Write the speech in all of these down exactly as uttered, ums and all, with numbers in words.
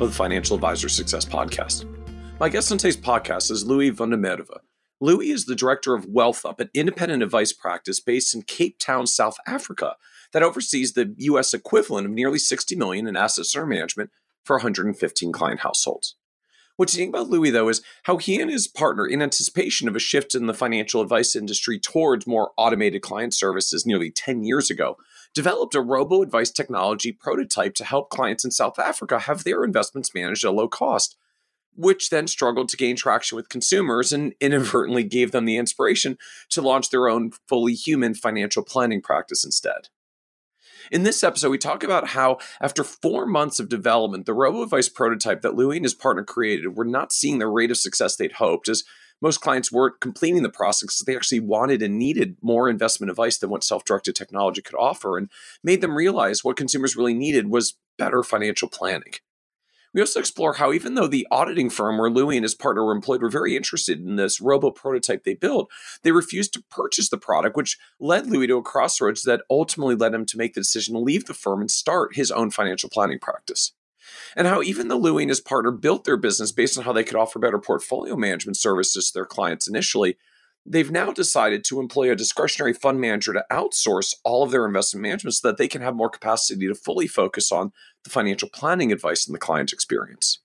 of the Financial Advisor Success Podcast. My guest on today's podcast is Louis van der Merwe. Louis is the director of WealthUp, an independent advice practice based in Cape Town, South Africa, that oversees the U S equivalent of nearly sixty million dollars in assets under management for one hundred fifteen client households. What's unique about Louis, though, is how he and his partner, in anticipation of a shift in the financial advice industry towards more automated client services nearly ten years ago, developed a robo-advice technology prototype to help clients in South Africa have their investments managed at a low cost, which then struggled to gain traction with consumers and inadvertently gave them the inspiration to launch their own fully human financial planning practice instead. In this episode, we talk about how, after four months of development, the robo-advice prototype that Louis and his partner created were not seeing the rate of success they'd hoped, as most clients weren't completing the process because they actually wanted and needed more investment advice than what self-directed technology could offer, and made them realize what consumers really needed was better financial planning. We also explore how, even though the auditing firm where Louis and his partner were employed were very interested in this robo prototype they built, they refused to purchase the product, which led Louis to a crossroads that ultimately led him to make the decision to leave the firm and start his own financial planning practice. And how, even though Louis and his partner built their business based on how they could offer better portfolio management services to their clients initially, they've now decided to employ a discretionary fund manager to outsource all of their investment management so that they can have more capacity to fully focus on the financial planning advice and the client's experience.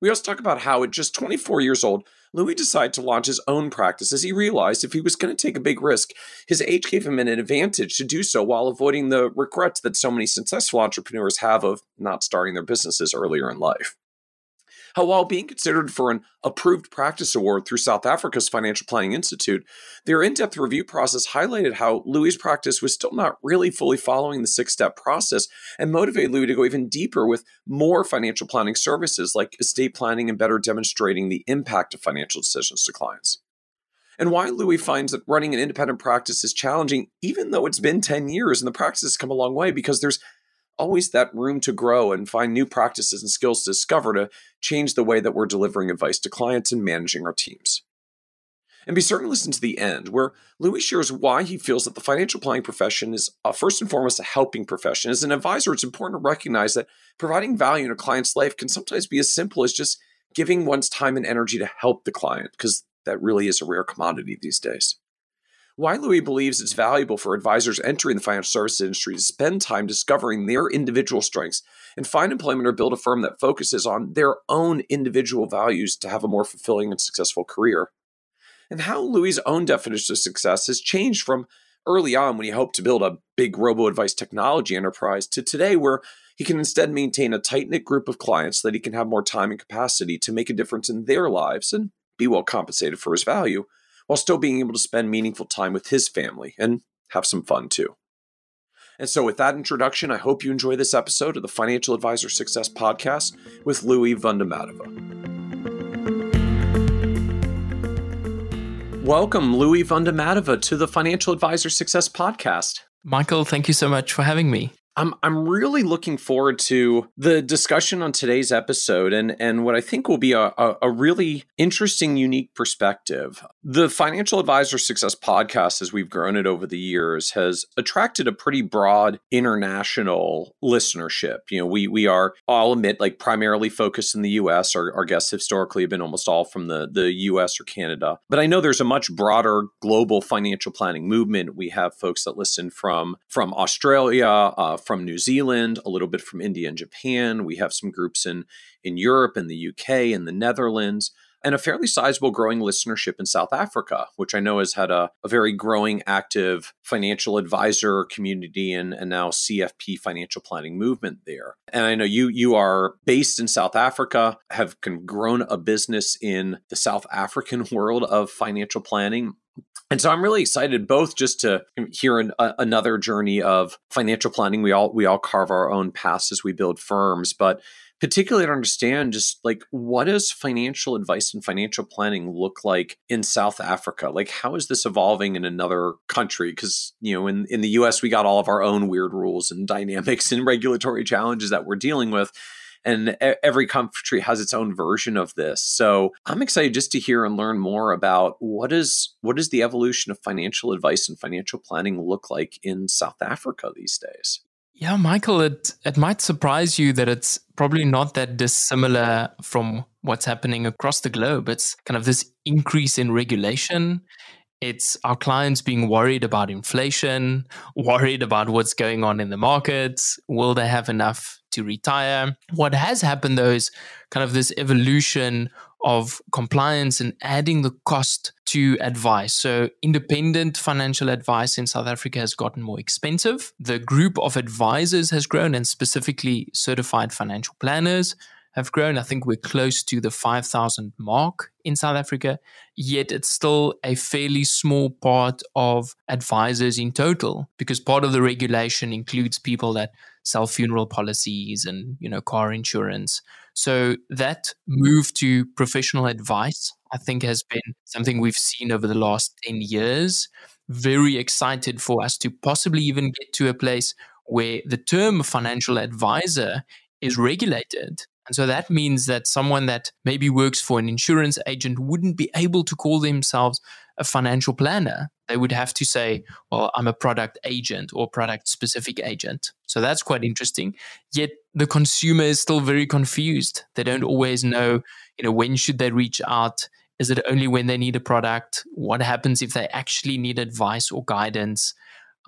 We also talk about how, at just twenty-four years old, Louis decided to launch his own practice as he realized if he was going to take a big risk, his age gave him an advantage to do so while avoiding the regrets that so many successful entrepreneurs have of not starting their businesses earlier in life. How, while being considered for an approved practice award through South Africa's Financial Planning Institute, their in-depth review process highlighted how Louis' practice was still not really fully following the six-step process and motivated Louis to go even deeper with more financial planning services like estate planning and better demonstrating the impact of financial decisions to clients. And why Louis finds that running an independent practice is challenging, even though it's been ten years and the practice has come a long way, because there's always that room to grow and find new practices and skills to discover to change the way that we're delivering advice to clients and managing our teams. And be certain to listen to the end, where Louis shares why he feels that the financial planning profession is uh, first and foremost a helping profession. As an advisor, it's important to recognize that providing value in a client's life can sometimes be as simple as just giving one's time and energy to help the client, because that really is a rare commodity these days. Why Louis believes it's valuable for advisors entering the financial services industry to spend time discovering their individual strengths and find employment or build a firm that focuses on their own individual values to have a more fulfilling and successful career. And how Louis' own definition of success has changed from early on, when he hoped to build a big robo-advice technology enterprise, to today, where he can instead maintain a tight-knit group of clients so that he can have more time and capacity to make a difference in their lives and be well compensated for his value, while still being able to spend meaningful time with his family and have some fun too. And so, with that introduction, I hope you enjoy this episode of the Financial Advisor Success Podcast with Louis van der Merwe. Welcome, Louis van der Merwe, to the Financial Advisor Success Podcast. Michael, thank you so much for having me. I'm I'm really looking forward to the discussion on today's episode and, and what I think will be a, a, a really interesting, unique perspective. The Financial Advisor Success Podcast, as we've grown it over the years, has attracted a pretty broad international listenership. You know, we we are, I'll admit, like primarily focused in the U S. Our, our guests historically have been almost all from the, the U S or Canada. But I know there's a much broader global financial planning movement. We have folks that listen from, from Australia, uh, from New Zealand, a little bit from India and Japan. We have some groups in, in Europe and the U K and the Netherlands, and a fairly sizable growing listenership in South Africa, which I know has had a, a very growing, active financial advisor community and, and now C F P financial planning movement there. And I know you you are based in South Africa, have grown a business in the South African world of financial planning. And so I'm really excited both just to hear an, a, another journey of financial planning. We all we all carve our own paths as we build firms, but particularly to understand just like, what does financial advice and financial planning look like in South Africa? Like, how is this evolving in another country? Because, you know, in, in the U S, we got all of our own weird rules and dynamics and regulatory challenges that we're dealing with. And every country has its own version of this. So I'm excited just to hear and learn more about what is what is the evolution of financial advice and financial planning look like in South Africa these days. Yeah, Michael, it, it might surprise you that it's probably not that dissimilar from what's happening across the globe. It's kind of this increase in regulation. It's our clients being worried about inflation, worried about what's going on in the markets. Will they have enough to retire? What has happened, though, is kind of this evolution of compliance and adding the cost to advice. So independent financial advice in South Africa has gotten more expensive. The group of advisors has grown, and specifically certified financial planners have grown. I think we're close to the five thousand mark in South Africa, yet it's still a fairly small part of advisors in total, because part of the regulation includes people that sell funeral policies and, you know, car insurance. So that move to professional advice, I think, has been something we've seen over the last ten years. Very excited for us to possibly even get to a place where the term financial advisor is regulated. And so that means that someone that maybe works for an insurance agent wouldn't be able to call themselves a financial planner. They would have to say, well, I'm a product agent or product specific agent. So that's quite interesting. Yet the consumer is still very confused. They don't always know, you know, when should they reach out? Is it only when they need a product? What happens if they actually need advice or guidance?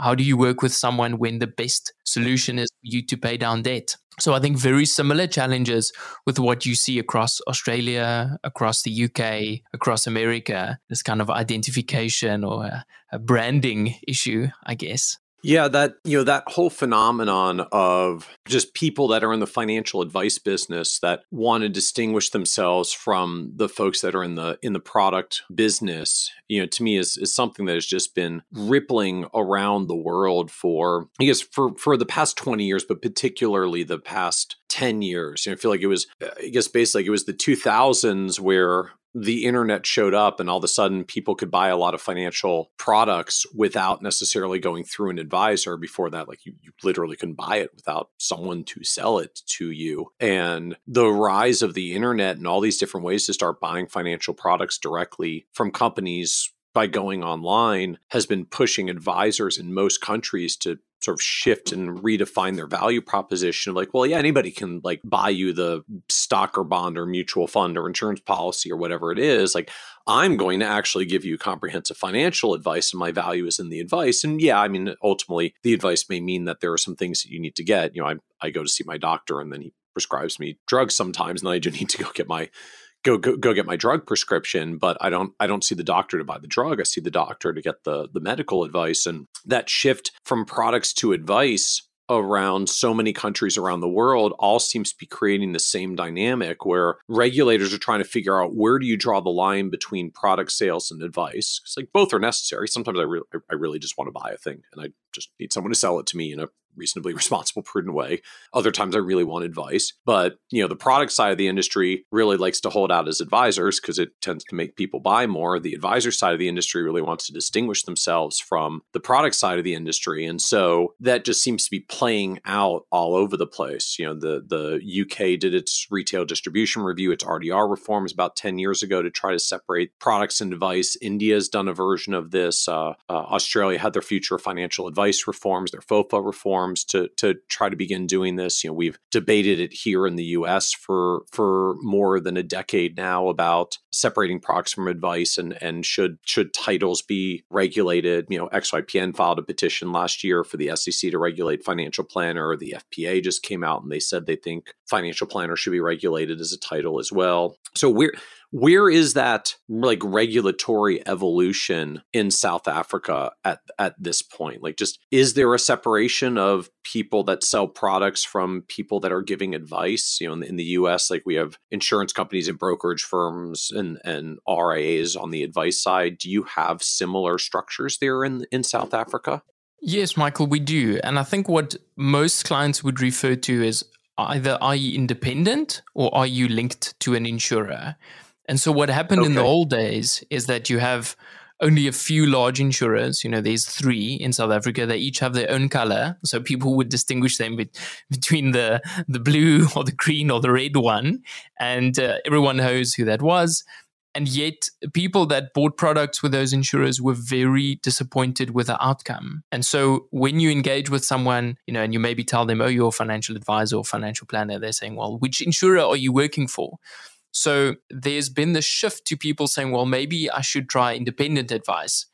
How do you work with someone when the best solution is for you to pay down debt? So I think very similar challenges with what you see across Australia, across the U K, across America, this kind of identification or a, a branding issue, I guess. Yeah, that, you know, that whole phenomenon of just people that are in the financial advice business that want to distinguish themselves from the folks that are in the in the product business, you know, to me is is something that has just been rippling around the world for, I guess, for for the past twenty years, but particularly the past ten years. You know, I feel like it was, I guess, basically like it was the two thousands where the internet showed up and all of a sudden people could buy a lot of financial products without necessarily going through an advisor. Before that, like you, you literally couldn't buy it without someone to sell it to you. And the rise of the internet and all these different ways to start buying financial products directly from companies by going online has been pushing advisors in most countries to sort of shift and redefine their value proposition. Like, well, yeah, anybody can like buy you the stock or bond or mutual fund or insurance policy or whatever it is. Like, I'm going to actually give you comprehensive financial advice, and my value is in the advice. And yeah, I mean, ultimately the advice may mean that there are some things that you need to get. You know, I I go to see my doctor and then he prescribes me drugs sometimes, and then I do need to go get my Go, go go get my drug prescription, but I don't I don't see the doctor to buy the drug. I see the doctor to get the the medical advice. And that shift from products to advice around so many countries around the world all seems to be creating the same dynamic where regulators are trying to figure out, where do you draw the line between product sales and advice? Because like both are necessary. Sometimes I really I really just want to buy a thing and I just need someone to sell it to me in a reasonably responsible, prudent way. Other times I really want advice, but you know, the product side of the industry really likes to hold out as advisors because it tends to make people buy more. The advisor side of the industry really wants to distinguish themselves from the product side of the industry. And so that just seems to be playing out all over the place. You know, the, the U K did its retail distribution review, its R D R reforms about ten years ago to try to separate products and advice. India's done a version of this. Uh, uh, Australia had their future financial advice reforms, their FOFA reforms, to to try to begin doing this. You know, we've debated it here in the U S for for more than a decade now about separating products from advice and and should should titles be regulated. You know, X Y P N filed a petition last year for the S E C to regulate financial planner. The F P A just came out and they said they think financial planner should be regulated as a title as well. So where where is that like regulatory evolution in South Africa at at this point? Like, just is there a separation of people that sell products from people that are giving advice? You know, in the, in the U S, like we have insurance companies and brokerage firms and and R I As on the advice side. Do you have similar structures there in in South Africa? Yes, Michael, we do. And I think what most clients would refer to is either are you independent or are you linked to an insurer? And so what happened okay. in the old days is that you have only a few large insurers. You know, there's three in South Africa. They each have their own color. So people would distinguish them be- between the, the blue or the green or the red one. And uh, everyone knows who that was. And yet people that bought products with those insurers were very disappointed with the outcome. And so when you engage with someone, you know, and you maybe tell them, oh, you're a financial advisor or financial planner, they're saying, well, which insurer are you working for? So there's been the shift to people saying, well, maybe I should try independent advice.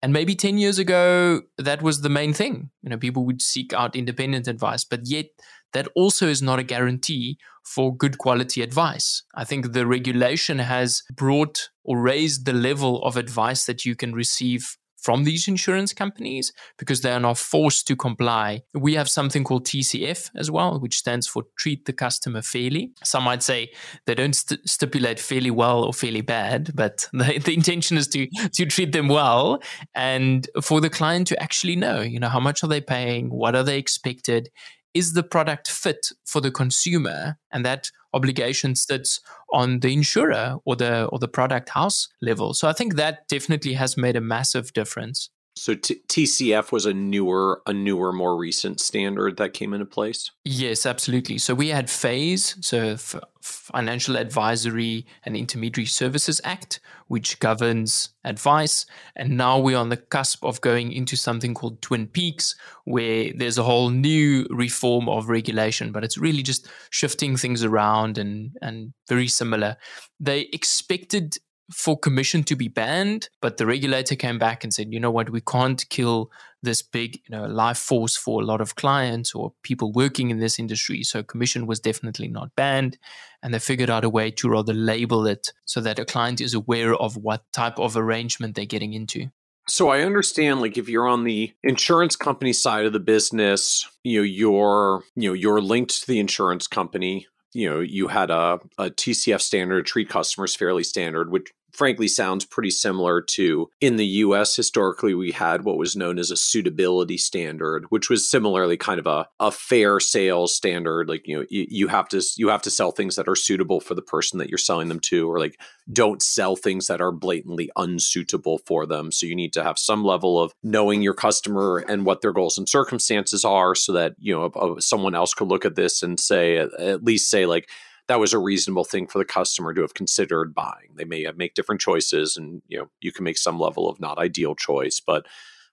And maybe ten years ago, that was the main thing. You know, people would seek out independent advice, but yet that also is not a guarantee for good quality advice. I think the regulation has brought or raised the level of advice that you can receive from these insurance companies because they are now forced to comply. We have something called T C F as well, which stands for Treat the Customer Fairly. Some might say they don't st- stipulate fairly well or fairly bad, but the, the intention is to, to treat them well and for the client to actually know, you know, how much are they paying? What are they expected? Is the product fit for the consumer? And that obligation sits on the insurer or the or the product house level. So I think that definitely has made a massive difference. So t- TCF was a newer, a newer, more recent standard that came into place? Yes, absolutely. So we had FAIS, so F- Financial Advisory and Intermediary Services Act, which governs advice. And now we're on the cusp of going into something called Twin Peaks, where there's a whole new reform of regulation, but it's really just shifting things around and, and very similar. They expected for commission to be banned, but the regulator came back and said, you know what, we can't kill this big, you know, life force for a lot of clients or people working in this industry. So commission was definitely not banned. And they figured out a way to rather label it so that a client is aware of what type of arrangement they're getting into. So I understand, like, if you're on the insurance company side of the business, you know, you're, you know, you're linked to the insurance company. You know, you had a, a T C F standard, Treat Customers Fairly standard, which frankly sounds pretty similar to, in the U S historically, we had what was known as a suitability standard, which was similarly kind of a, a fair sales standard. Like, you know, you, you have to you have to sell things that are suitable for the person that you're selling them to, or like don't sell things that are blatantly unsuitable for them. So you need to have some level of knowing your customer and what their goals and circumstances are so that, you know, someone else could look at this and say, at least say like, that was a reasonable thing for the customer to have considered buying. They may have make different choices and, you know, you can make some level of not ideal choice, but,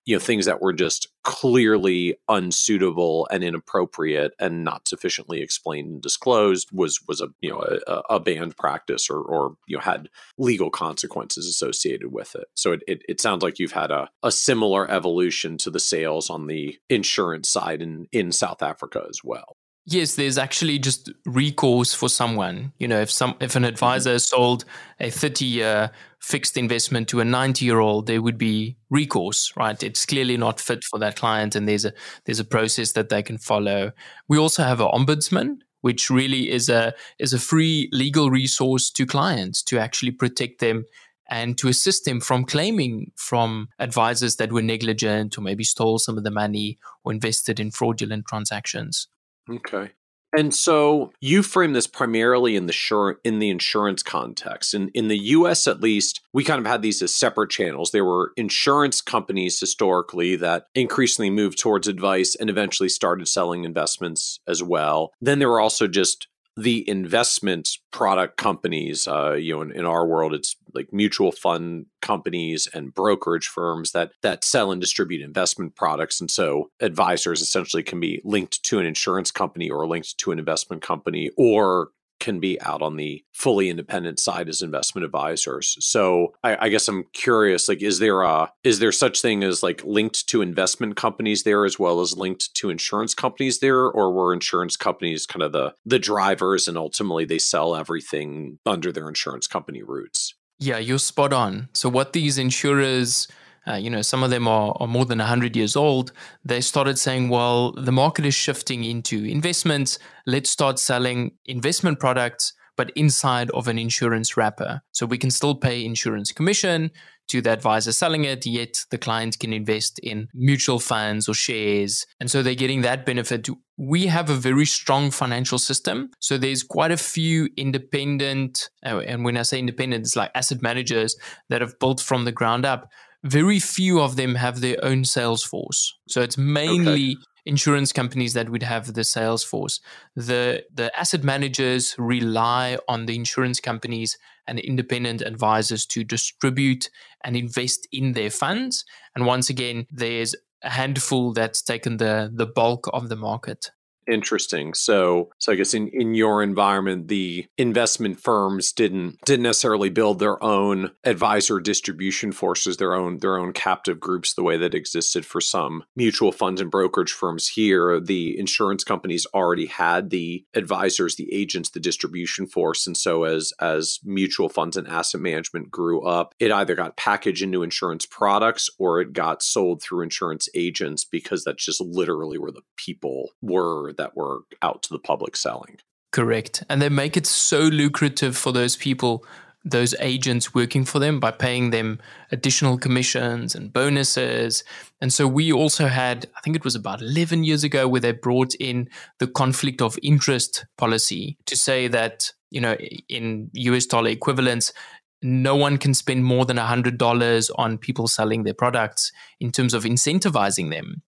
you know, things that were just clearly unsuitable and inappropriate and not sufficiently explained and disclosed was, was a, you know, a, a banned practice or, or, you know, had legal consequences associated with it. So it, it, it sounds like you've had a, a similar evolution to the sales on the insurance side in, in South Africa as well. Yes, there's actually just recourse for someone. You know, if some if an advisor mm-hmm. sold a thirty-year fixed investment to a ninety-year-old, there would be recourse, right? It's clearly not fit for that client, and there's a there's a process that they can follow. We also have an ombudsman, which really is a is a free legal resource to clients to actually protect them and to assist them from claiming from advisors that were negligent or maybe stole some of the money or invested in fraudulent transactions. Okay. And so you frame this primarily in the sure, in the insurance context. In, in the U S, at least, we kind of had these as separate channels. There were insurance companies historically that increasingly moved towards advice and eventually started selling investments as well. Then there were also just the investment product companies, uh, you know, in, in our world, it's like mutual fund companies and brokerage firms that that sell and distribute investment products. And so advisors essentially can be linked to an insurance company or linked to an investment company or can be out on the fully independent side as investment advisors. So I, I guess I'm curious, like, is there a, is there such thing as like linked to investment companies there as well as linked to insurance companies there, or were insurance companies kind of the, the drivers and ultimately they sell everything under their insurance company roots? Yeah, you're spot on. So what these insurers, uh, you know, some of them are, are more than one hundred years old. They started saying, well, the market is shifting into investments. Let's start selling investment products, but inside of an insurance wrapper. So we can still pay insurance commission to the advisor selling it, yet the client can invest in mutual funds or shares. And so they're getting that benefit. We have a very strong financial system. So there's quite a few independent, and when I say independent, it's like asset managers that have built from the ground up. Very few of them have their own sales force. So it's mainly... Okay. Insurance companies that would have the sales force. The the asset managers rely on the insurance companies and independent advisors to distribute and invest in their funds. And once again, there's a handful that's taken the, the bulk of the market. Interesting. So, so I guess in, in your environment, the investment firms didn't didn't necessarily build their own advisor distribution forces, their own their own captive groups, the way that existed for some mutual funds and brokerage firms here. The insurance companies already had the advisors, the agents, the distribution force, and so as as mutual funds and asset management grew up, it either got packaged into insurance products or it got sold through insurance agents because that's just literally where the people were that were out to the public selling. Correct. And they make it so lucrative for those people, those agents working for them, by paying them additional commissions and bonuses. And so we also had, I think it was about eleven years ago, where they brought in the conflict of interest policy to say that, you know, in U S dollar equivalents, no one can spend more than one hundred dollars on people selling their products in terms of incentivizing them.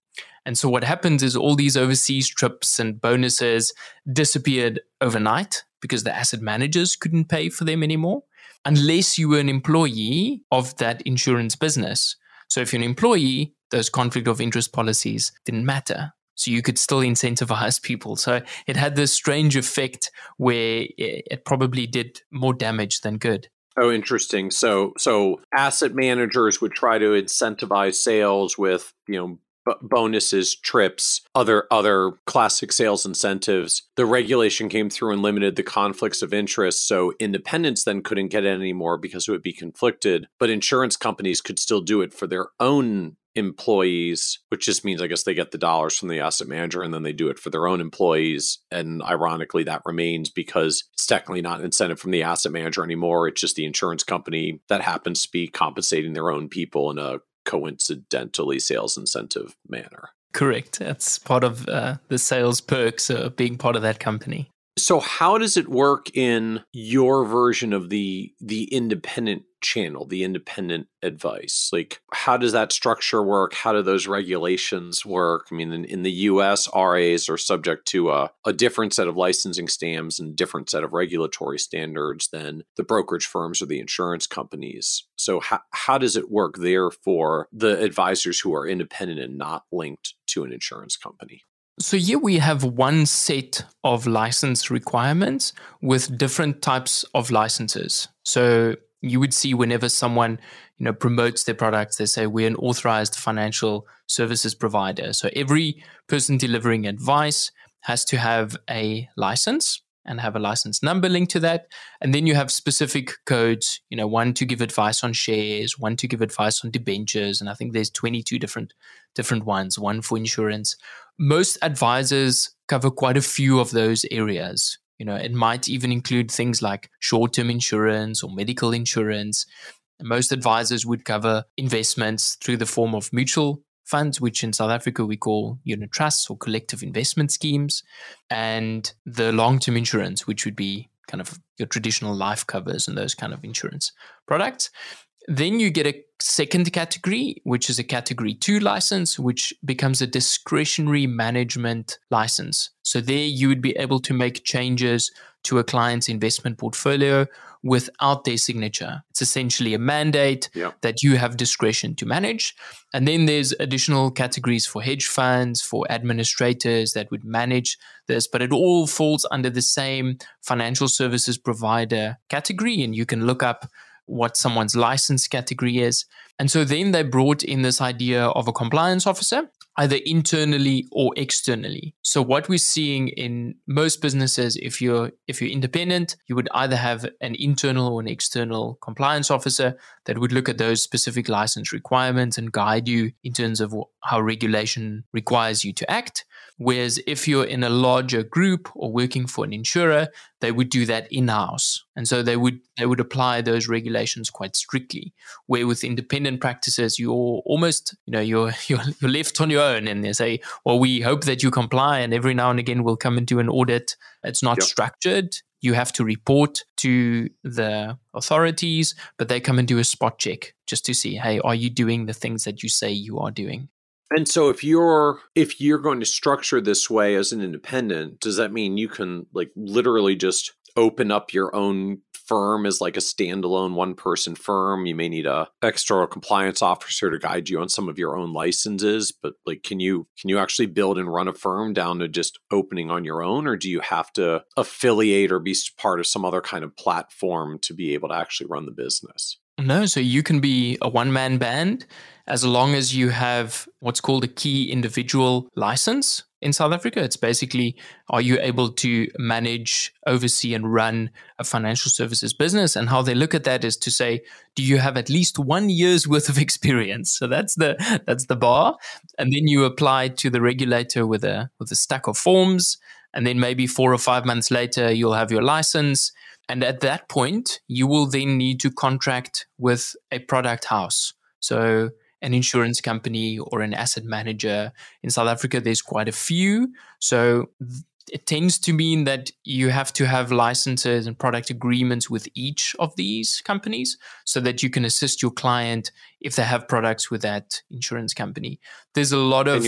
And so what happens is all these overseas trips and bonuses disappeared overnight because the asset managers couldn't pay for them anymore unless you were an employee of that insurance business. So if you're an employee, those conflict of interest policies didn't matter. So you could still incentivize people. So it had this strange effect where it probably did more damage than good. Oh, interesting. So so asset managers would try to incentivize sales with, you know, bonuses, trips, other other classic sales incentives. The regulation came through and limited the conflicts of interest. So independents then couldn't get it anymore because it would be conflicted. But insurance companies could still do it for their own employees, which just means, I guess, they get the dollars from the asset manager and then they do it for their own employees. And ironically, that remains because it's technically not an incentive from the asset manager anymore. It's just the insurance company that happens to be compensating their own people in a coincidentally sales incentive manner. Correct. That's part of uh, the sales perks of being part of that company. So how does it work in your version of the the independent channel, the independent advice? Like, how does that structure work? How do those regulations work? I mean, in, in the U S, R As are subject to a, a different set of licensing stamps and different set of regulatory standards than the brokerage firms or the insurance companies. So how, how does it work there for the advisors who are independent and not linked to an insurance company? So here we have one set of license requirements with different types of licenses. So you would see whenever someone, you know, promotes their products, they say we're an authorized financial services provider. So every person delivering advice has to have a license and have a license number linked to that. And then you have specific codes, you know, one to give advice on shares, one to give advice on debentures. And I think there's twenty-two different different ones, one for insurance. Most advisors cover quite a few of those areas. You know, it might even include things like short-term insurance or medical insurance. Most advisors would cover investments through the form of mutual funds, which in South Africa we call unit trusts or collective investment schemes, and the long-term insurance, which would be kind of your traditional life covers and those kind of insurance products. Then you get a second category, which is a category two license, which becomes a discretionary management license. So there you would be able to make changes to a client's investment portfolio without their signature. It's essentially a mandate yeah. that you have discretion to manage. And then there's additional categories for hedge funds, for administrators that would manage this, but it all falls under the same financial services provider category. And you can look up what someone's license category is. And so then they brought in this idea of a compliance officer, either internally or externally. So what we're seeing in most businesses, if you're if you're independent, you would either have an internal or an external compliance officer that would look at those specific license requirements and guide you in terms of how regulation requires you to act. Whereas if you're in a larger group or working for an insurer, they would do that in-house. And so they would they would apply those regulations quite strictly. Where with independent practices, you're almost, you know, you're you're you're left on your own and they say, well, we hope that you comply, and every now and again we'll come and do an audit. It's not yep. structured. You have to report to the authorities, but they come and do a spot check just to see, hey, are you doing the things that you say you are doing? And so if you're if you're going to structure this way as an independent, does that mean you can like literally just open up your own firm as like a standalone one-person firm? You may need a external compliance officer to guide you on some of your own licenses, but like can you can you actually build and run a firm down to just opening on your own, or do you have to affiliate or be part of some other kind of platform to be able to actually run the business? No, so you can be a one-man band as long as you have what's called a key individual license in South Africa. It's basically, are you able to manage, oversee, and run a financial services business? And how they look at that is to say, do you have at least one year's worth of experience? So that's the that's the bar. And then you apply to the regulator with a with a stack of forms. And then maybe four or five months later, you'll have your license. And at that point, you will then need to contract with a product house. So an insurance company or an asset manager. In South Africa, there's quite a few. So it tends to mean that you have to have licenses and product agreements with each of these companies so that you can assist your client if they have products with that insurance company. There's a lot of...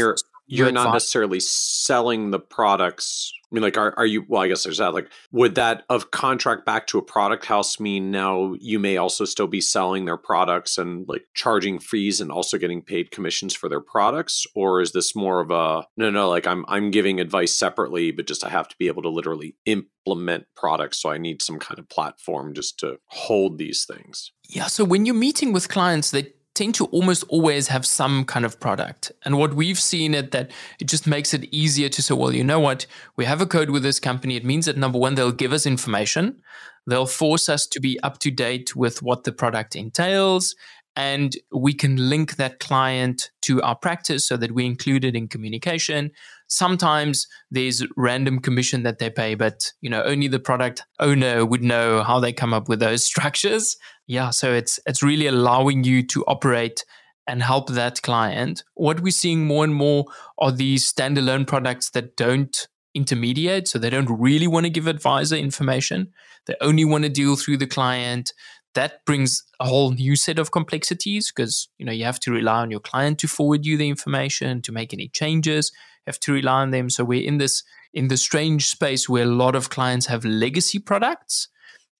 You're not necessarily selling the products. I mean, like, are, are you, well, I guess there's that, like, would that of contract back to a product house mean now you may also still be selling their products and like charging fees and also getting paid commissions for their products? Or is this more of a, no, no, like I'm, I'm giving advice separately, but just I have to be able to literally implement products. So I need some kind of platform just to hold these things. Yeah. So when you're meeting with clients, they tend to almost always have some kind of product. And what we've seen is that it just makes it easier to say, well, you know what, we have a code with this company. It means that number one, they'll give us information. They'll force us to be up to date with what the product entails. And we can link that client to our practice so that we include it in communication. Sometimes there's random commission that they pay, but you know, only the product owner would know how they come up with those structures. Yeah, so it's it's really allowing you to operate and help that client. What we're seeing more and more are these standalone products that don't intermediate. So they don't really want to give advisor information. They only want to deal through the client. That brings a whole new set of complexities because, you know, you have to rely on your client to forward you the information, to make any changes, you have to rely on them. So we're in this in the strange space where a lot of clients have legacy products,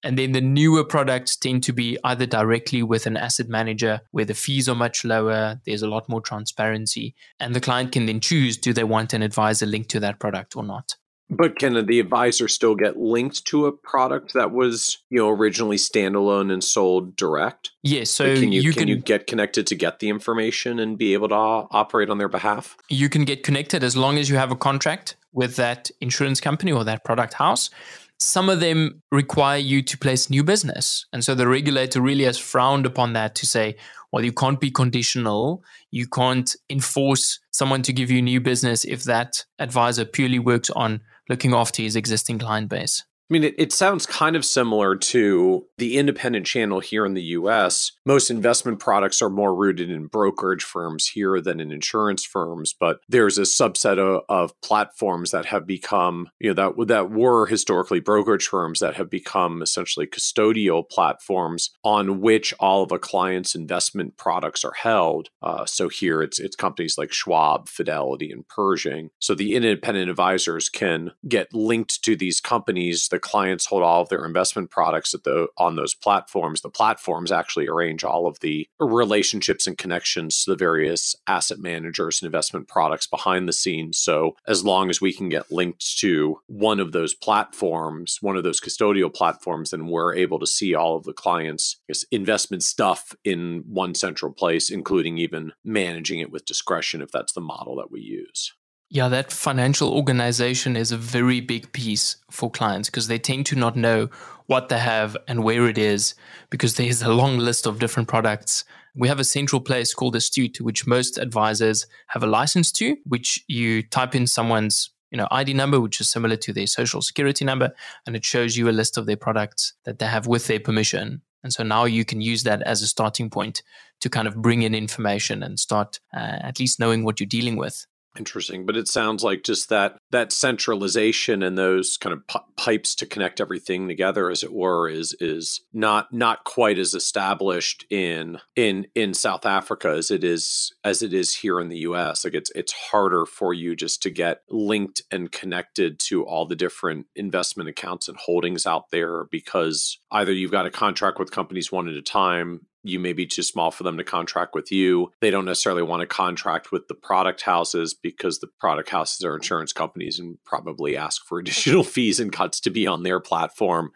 and then the newer products tend to be either directly with an asset manager where the fees are much lower, there's a lot more transparency, and the client can then choose, do they want an advisor linked to that product or not? But can the advisor still get linked to a product that was, you know, originally standalone and sold direct? Yes. Yeah, so can you, you can, can you get connected to get the information and be able to operate on their behalf? You can get connected as long as you have a contract with that insurance company or that product house. Some of them require you to place new business. And so the regulator really has frowned upon that to say, well, you can't be conditional. You can't enforce someone to give you new business if that advisor purely works on looking after his existing client base. I mean, it, it sounds kind of similar to the independent channel here in the U S. Most investment products are more rooted in brokerage firms here than in insurance firms, but there's a subset of, of platforms that have become, you know, that, that were historically brokerage firms that have become essentially custodial platforms on which all of a client's investment products are held. Uh, so here it's, it's companies like Schwab, Fidelity, and Pershing. So the independent advisors can get linked to these companies. The clients hold all of their investment products at the on those platforms. The platforms actually arrange all of the relationships and connections to the various asset managers and investment products behind the scenes. So as long as we can get linked to one of those platforms, one of those custodial platforms, then we're able to see all of the clients' investment stuff in one central place, including even managing it with discretion if that's the model that we use. Yeah, that financial organization is a very big piece for clients because they tend to not know what they have and where it is because there's a long list of different products. We have a central place called Astute, which most advisors have a license to, which you type in someone's you know, I D number, which is similar to their social security number, and it shows you a list of their products that they have with their permission. And so now you can use that as a starting point to kind of bring in information and start uh, at least knowing what you're dealing with. Interesting. But it sounds like just that that centralization and those kind of p- pipes to connect everything together, as it were, is is not not quite as established in in in South Africa as it is as it is here in the U S. Like it's it's harder for you just to get linked and connected to all the different investment accounts and holdings out there because either you've got a contract with companies one at a time. You may be too small for them to contract with you. They don't necessarily want to contract with the product houses because the product houses are insurance companies and probably ask for additional fees and cuts to be on their platform.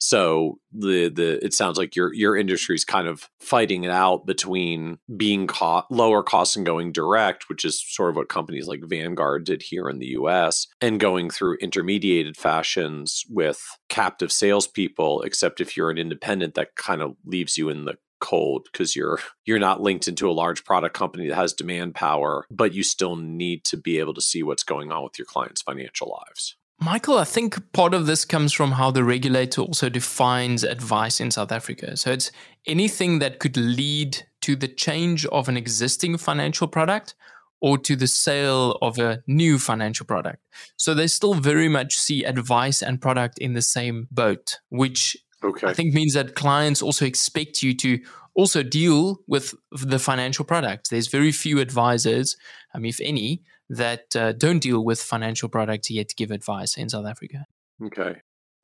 So the the it sounds like your your industry is kind of fighting it out between being co- lower costs and going direct, which is sort of what companies like Vanguard did here in the U S, and going through intermediated fashions with captive salespeople. Except if you're an independent, that kind of leaves you in the cold because you're you're not linked into a large product company that has demand power, but you still need to be able to see what's going on with your clients' financial lives. Michael, I think part of this comes from how the regulator also defines advice in South Africa. So it's anything that could lead to the change of an existing financial product or to the sale of a new financial product. So they still very much see advice and product in the same boat, which okay. I think means that clients also expect you to also deal with the financial product. There's very few advisors, I mean, if any, that uh, don't deal with financial products yet give advice in South Africa. Okay.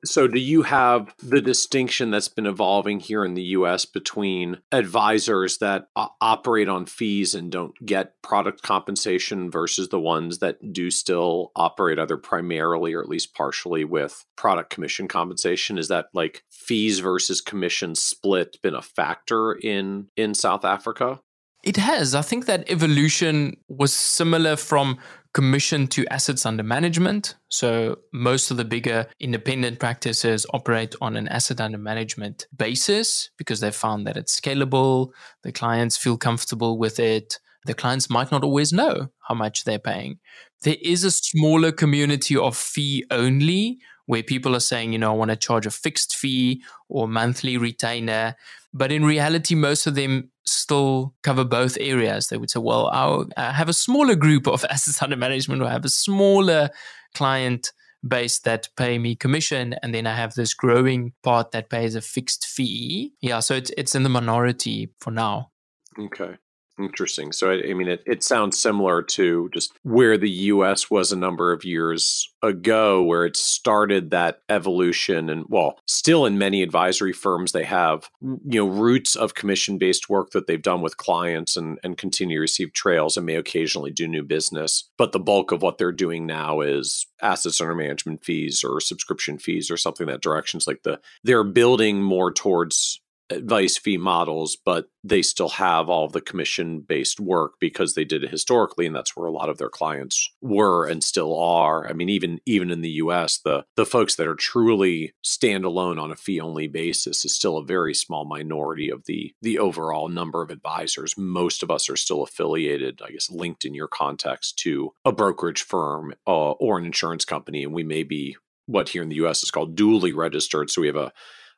So do you have the distinction that's been evolving here in the U S between advisors that uh, operate on fees and don't get product compensation versus the ones that do still operate either primarily or at least partially with product commission compensation? Is that like fees versus commission split been a factor in, in South Africa? It has. I think that evolution was similar from commission to assets under management. So most of the bigger independent practices operate on an asset under management basis because they found that it's scalable. The clients feel comfortable with it. The clients might not always know how much they're paying. There is a smaller community of fee only where people are saying, you know, I want to charge a fixed fee or monthly retainer. But in reality, most of them still cover both areas. They would say, well, I'll have a smaller group of assets under management or I have a smaller client base that pay me commission. And then I have this growing part that pays a fixed fee. Yeah, so it's, it's in the minority for now. Okay. Interesting. So, I, I mean, it, it sounds similar to just where the U S was a number of years ago, where it started that evolution. And well, still in many advisory firms, they have, you know, roots of commission-based work that they've done with clients and, and continue to receive trails and may occasionally do new business. But the bulk of what they're doing now is assets under management fees or subscription fees or something in that direction. It's like the they're building more towards advice fee models, but they still have all of the commission-based work because they did it historically, and that's where a lot of their clients were and still are. I mean, even even in the U S, the the folks that are truly standalone on a fee-only basis is still a very small minority of the the overall number of advisors. Most of us are still affiliated, I guess, linked in your context to a brokerage firm uh, or an insurance company, and we may be what here in the U S is called dually registered. So we have a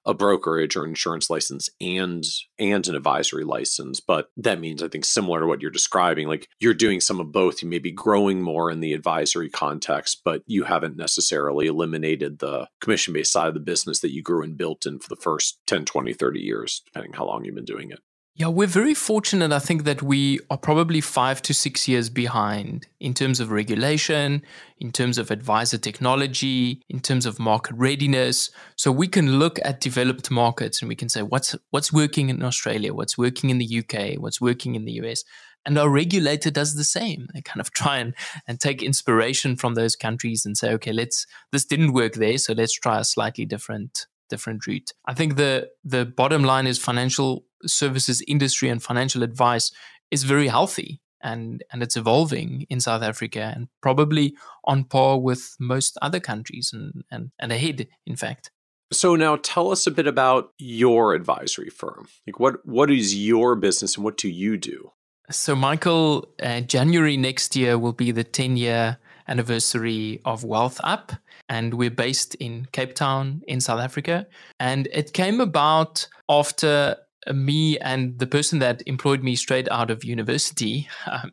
a brokerage or insurance license and and an advisory license. But that means, I think, similar to what you're describing, like you're doing some of both. You may be growing more in the advisory context, but you haven't necessarily eliminated the commission-based side of the business that you grew and built in for the first ten, twenty, thirty years, depending how long you've been doing it. Yeah, we're very fortunate, I think, that we are probably five to six years behind in terms of regulation, in terms of advisor technology, in terms of market readiness. So we can look at developed markets and we can say, what's what's working in Australia, what's working in the U K, what's working in the U S? And our regulator does the same. They kind of try and, and take inspiration from those countries and say, okay, let's this didn't work there, so let's try a slightly different different route. I think the the bottom line is financial services industry and financial advice is very healthy and, and it's evolving in South Africa and probably on par with most other countries and, and, and ahead, in fact. So now tell us a bit about your advisory firm. Like what, what is your business and what do you do? So Michael, uh, January next year will be the ten-year anniversary of WealthUp, and we're based in Cape Town in South Africa. And it came about after me and the person that employed me straight out of university, um,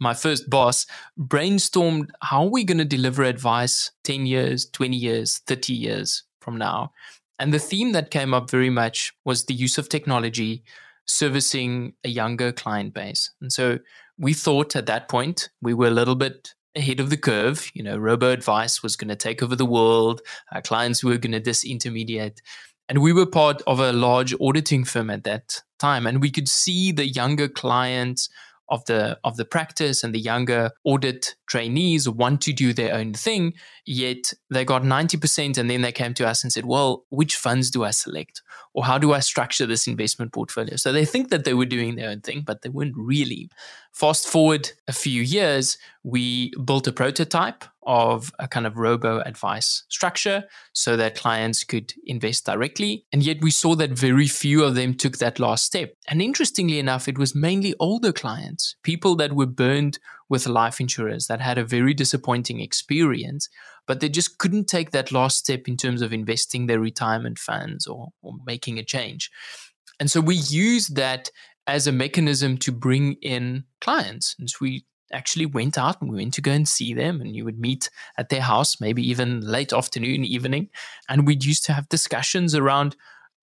my first boss, brainstormed how we're going to deliver advice ten years, twenty years, thirty years from now. And the theme that came up very much was the use of technology servicing a younger client base. And so we thought at that point we were a little bit ahead of the curve. You know, robo-advice was going to take over the world. Our clients were going to disintermediate. And we were part of a large auditing firm at that time, and we could see the younger clients of the of the practice and the younger audit trainees want to do their own thing, yet they got ninety percent and then they came to us and said, well, which funds do I select? Or how do I structure this investment portfolio? So they think that they were doing their own thing, but they weren't really. Fast forward a few years, we built a prototype of a kind of robo-advice structure so that clients could invest directly. And yet we saw that very few of them took that last step. And interestingly enough, it was mainly older clients, people that were burned with life insurers that had a very disappointing experience, but they just couldn't take that last step in terms of investing their retirement funds or, or making a change. And so we used that as a mechanism to bring in clients. And so we actually went out and we went to go and see them, and you would meet at their house, maybe even late afternoon, evening. And we'd used to have discussions around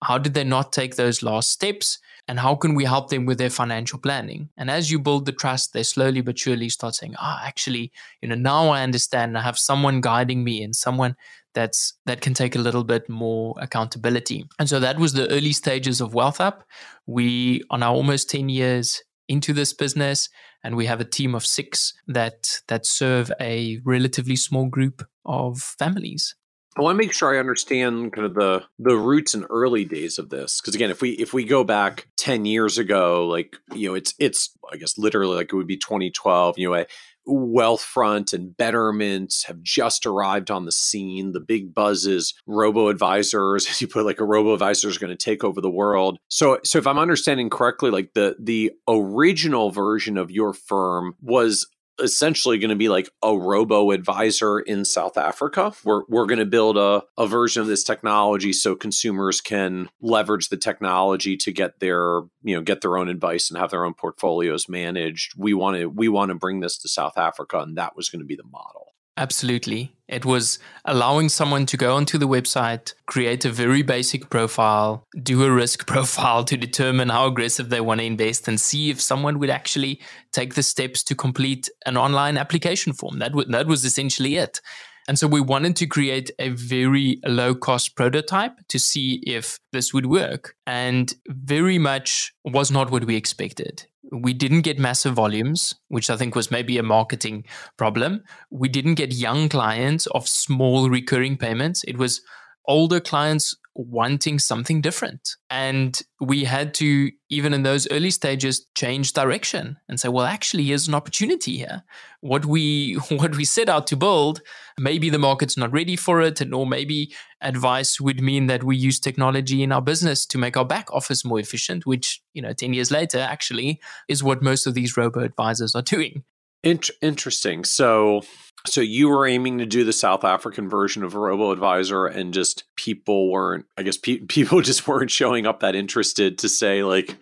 how did they not take those last steps and how can we help them with their financial planning? And as you build the trust, they slowly but surely start saying, ah, oh, actually, you know, now I understand. I have someone guiding me and someone that's that can take a little bit more accountability. And so that was the early stages of WealthUp. We are now almost ten years into this business, and we have a team of six that that serve a relatively small group of families. I want to make sure I understand kind of the the roots and early days of this, because again, if we if we go back ten years ago, like, you know, it's it's I guess literally like it would be twenty twelve. You know, Wealthfront and Betterment have just arrived on the scene. The big buzz is robo advisors, as you put, like a robo advisor is going to take over the world. So, so if I'm understanding correctly, like the the original version of your firm was essentially going to be like a robo-advisor in South Africa. We're we're going to build a, a version of this technology so consumers can leverage the technology to get their, you know, get their own advice and have their own portfolios managed. We want to we want to bring this to South Africa, and that was going to be the model. Absolutely. It was allowing someone to go onto the website, create a very basic profile, do a risk profile to determine how aggressive they want to invest, and see if someone would actually take the steps to complete an online application form. That, w- that was essentially it. And so we wanted to create a very low-cost prototype to see if this would work, and very much was not what we expected. We didn't get massive volumes, which I think was maybe a marketing problem. We didn't get young clients of small recurring payments. It was older clients wanting something different. And we had to, even in those early stages, change direction and say, well, actually, here's an opportunity here. What we what we set out to build, maybe the market's not ready for it, and or maybe advice would mean that we use technology in our business to make our back office more efficient, which, you know, ten years later, actually, is what most of these robo-advisors are doing. Int- interesting. So... So you were aiming to do the South African version of a robo-advisor, and just people weren't, I guess pe- people just weren't showing up that interested to say like,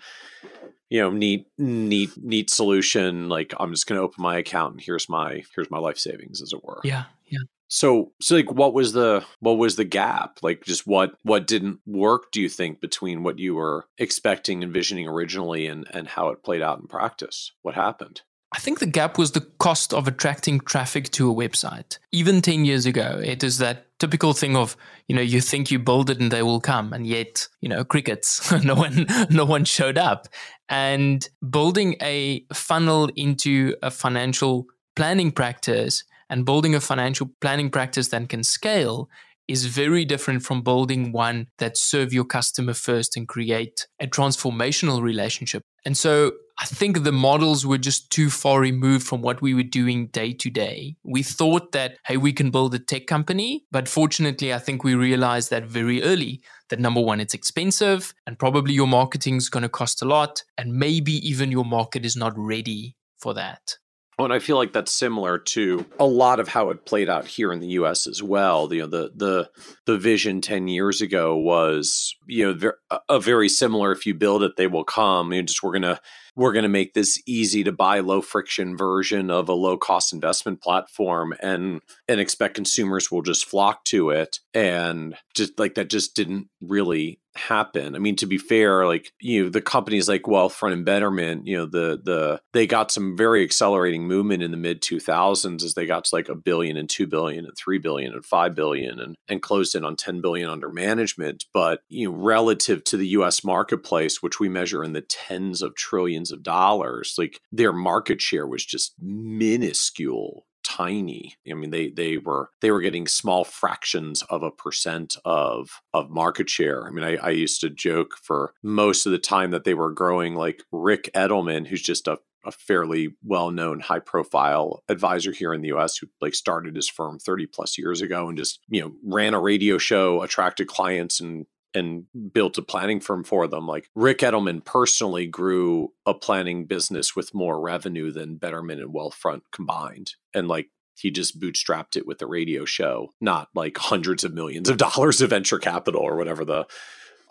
you know, neat, neat, neat solution. Like, I'm just going to open my account and here's my, here's my life savings, as it were. Yeah. Yeah. So, so like, what was the what was the gap? Like, just what what didn't work? Do you think between what you were expecting, envisioning originally, and and how it played out in practice? What happened? I think the gap was the cost of attracting traffic to a website. Even ten years ago, it is that typical thing of, you know, you think you build it and they will come, and yet, you know, crickets. no one, no one showed up. And building a funnel into a financial planning practice. And building a financial planning practice that can scale is very different from building one that serves your customer first and create a transformational relationship. And so I think the models were just too far removed from what we were doing day to day. We thought that, hey, we can build a tech company. But fortunately, I think we realized that very early that number one, it's expensive and probably your marketing is going to cost a lot. And maybe even your market is not ready for that. And I feel like that's similar to a lot of how it played out here in the U S as well. You know, the the the vision ten years ago was, you know, a very similar. If you build it, they will come. You know, just we're gonna we're gonna make this easy to buy, low friction version of a low cost investment platform, and and expect consumers will just flock to it. And just like that, just didn't really happen. I mean, to be fair, like, you know, the companies like Wealthfront and Betterment, you know, the the they got some very accelerating movement in the mid two thousands as they got to like a billion and two billion and three billion and five billion and and closed in on ten billion under management. But, you know, relative to the U S marketplace, which we measure in the tens of trillions of dollars, like their market share was just minuscule. Tiny. I mean, they they were they were getting small fractions of a percent of of market share. I mean, I, I used to joke for most of the time that they were growing like Rick Edelman, who's just a a fairly well-known, high-profile advisor here in the U S who like started his firm thirty plus years ago and just, you know, ran a radio show, attracted clients, and and built a planning firm for them. Like Rick Edelman personally grew a planning business with more revenue than Betterment and Wealthfront combined. And like, he just bootstrapped it with the radio show, not like hundreds of millions of dollars of venture capital or whatever the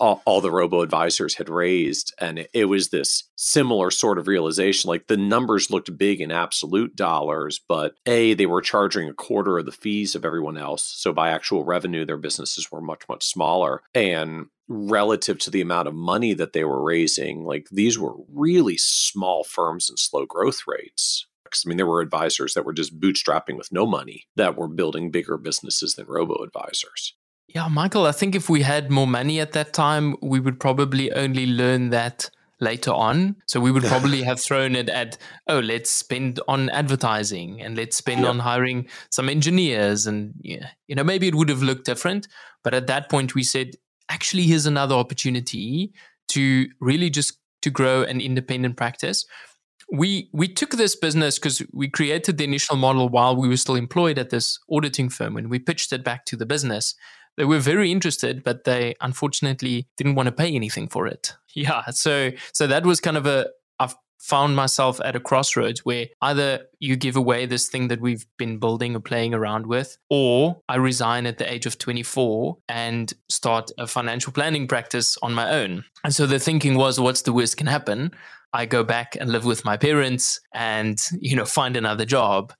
all, all the robo-advisors had raised. And it, it was this similar sort of realization. Like the numbers looked big in absolute dollars, but A, they were charging a quarter of the fees of everyone else. So by actual revenue, their businesses were much, much smaller. And relative to the amount of money that they were raising, like these were really small firms and slow growth rates. I mean, there were advisors that were just bootstrapping with no money that were building bigger businesses than robo-advisors. Yeah, Michael, I think if we had more money at that time, we would probably only learn that later on. So we would probably have thrown it at, oh, let's spend on advertising and let's spend yeah. on hiring some engineers. And, yeah, you know, maybe it would have looked different. But at that point, we said, actually, here's another opportunity to really just to grow an independent practice. We we took this business because we created the initial model while we were still employed at this auditing firm. When we pitched it back to the business, they were very interested, but they unfortunately didn't want to pay anything for it. Yeah, so so that was kind of a, I've found myself at a crossroads where either you give away this thing that we've been building or playing around with, or I resign at the age of twenty-four and start a financial planning practice on my own. And so the thinking was, what's the worst can happen? I go back and live with my parents and, you know, find another job.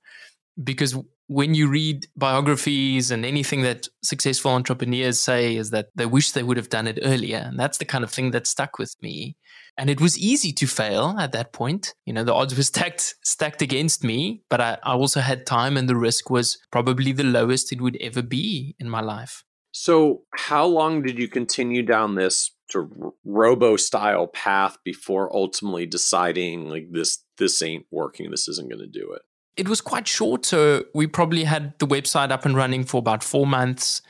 Because when you read biographies and anything that successful entrepreneurs say is that they wish they would have done it earlier. And that's the kind of thing that stuck with me. And it was easy to fail at that point. You know, the odds were stacked stacked against me, but I, I also had time and the risk was probably the lowest it would ever be in my life. So how long did you continue down this to robo style path before ultimately deciding like this, this ain't working, this isn't going to do it? It was quite short. So we probably had the website up and running for about four months.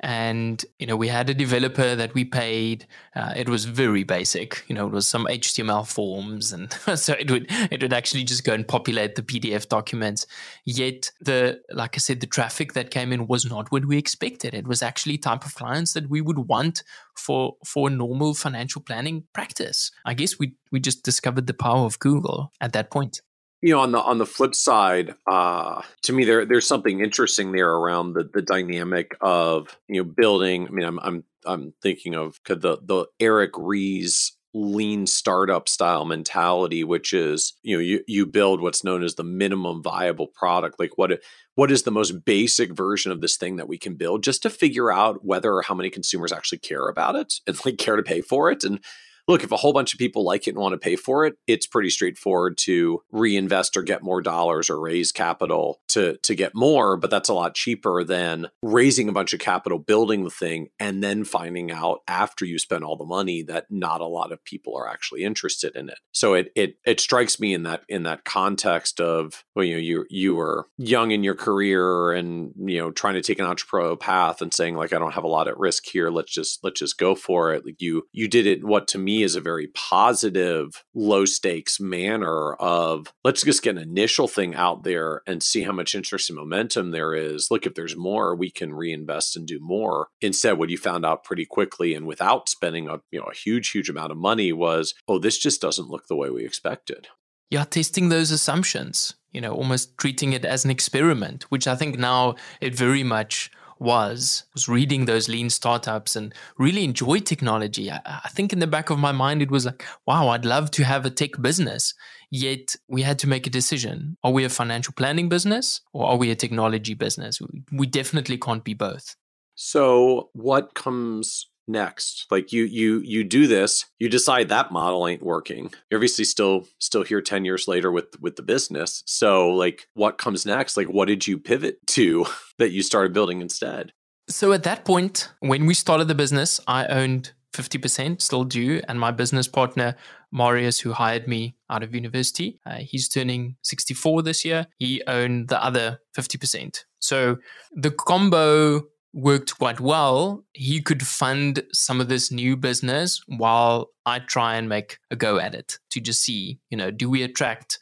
And, you know, we had a developer that we paid. Uh, it was very basic. You know, it was some H T M L forms. And so it would it would actually just go and populate the P D F documents. Yet, the like I said, the traffic that came in was not what we expected. It was actually type of clients that we would want for for a normal financial planning practice. I guess we we just discovered the power of Google at that point. You know, on the on the flip side, uh, to me, there there's something interesting there around the the dynamic of, you know, building. I mean, I'm I'm I'm thinking of the the Eric Ries lean startup style mentality, which is, you know, you, you build what's known as the minimum viable product. Like what, what is the most basic version of this thing that we can build just to figure out whether or how many consumers actually care about it and like care to pay for it. And look, if a whole bunch of people like it and want to pay for it, it's pretty straightforward to reinvest or get more dollars or raise capital to, to get more. But that's a lot cheaper than raising a bunch of capital, building the thing, and then finding out after you spend all the money that not a lot of people are actually interested in it. So it it it strikes me in that in that context of, well, you know, you you were young in your career and, you know, trying to take an entrepreneurial path and saying, like, I don't have a lot at risk here. Let's just let's just go for it. Like you you did it. What to me is a very positive, low stakes manner of let's just get an initial thing out there and see how much interest and momentum there is. Look, if there's more, we can reinvest and do more. Instead, what you found out pretty quickly and without spending a, you know, a huge, huge amount of money was, oh, this just doesn't look the way we expected. Yeah, testing those assumptions, you know, almost treating it as an experiment, which I think now it very much was, was reading those lean startups and really enjoyed technology. I, I think in the back of my mind, it was like, wow, I'd love to have a tech business. Yet we had to make a decision. Are we a financial planning business or are we a technology business? We definitely can't be both. So what comes next? Like you, you, you do this, you decide that model ain't working. You're obviously still, still here ten years later with, with the business. So like what comes next? Like what did you pivot to that you started building instead? So at that point, when we started the business, I owned fifty percent, still do. And my business partner, Marius, who hired me out of university, uh, he's turning sixty-four this year. He owned the other fifty percent. So the combo worked quite well. He could fund some of this new business while I try and make a go at it to just see, you know, do we attract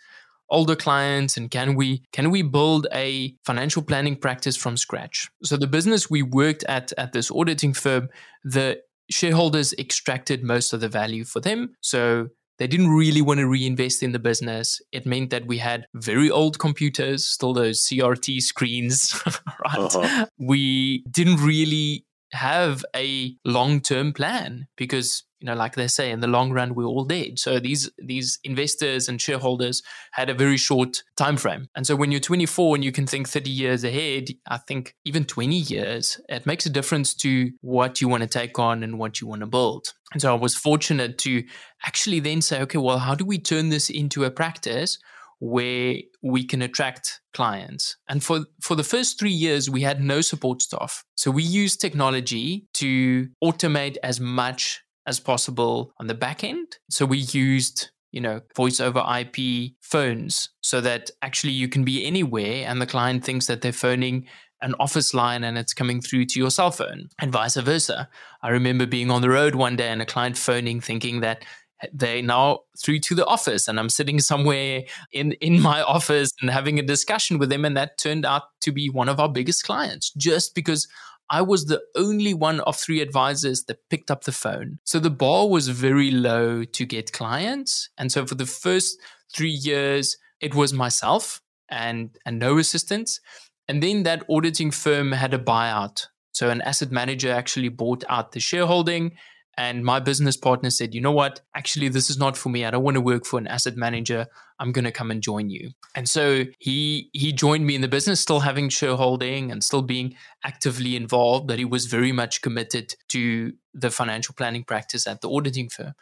older clients and can we can we build a financial planning practice from scratch? So the business we worked at at this auditing firm, the shareholders extracted most of the value for them. So they didn't really want to reinvest in the business. It meant that we had very old computers, still those C R T screens, right? Uh-huh. We didn't really have a long-term plan because, you know, like they say, in the long run, we're all dead. So these these investors and shareholders had a very short time frame. And so when you're twenty-four and you can think thirty years ahead, I think even twenty years, it makes a difference to what you want to take on and what you want to build. And so I was fortunate to actually then say, okay, well, how do we turn this into a practice where we can attract clients? And for, for the first three years, we had no support staff. So we used technology to automate as much as possible on the back end. So we used, you know, voice over I P phones so that actually you can be anywhere and the client thinks that they're phoning an office line and it's coming through to your cell phone and vice versa. I remember being on the road one day and a client phoning thinking that they're now through to the office and I'm sitting somewhere in, in my office and having a discussion with them. And that turned out to be one of our biggest clients just because I was the only one of three advisors that picked up the phone. So the bar was very low to get clients. And so for the first three years, it was myself and, and no assistants. And then that auditing firm had a buyout. So an asset manager actually bought out the shareholding. And my business partner said, you know what, actually, this is not for me. I don't want to work for an asset manager. I'm going to come and join you. And so he he joined me in the business, still having shareholding and still being actively involved, but he was very much committed to the financial planning practice at the auditing firm.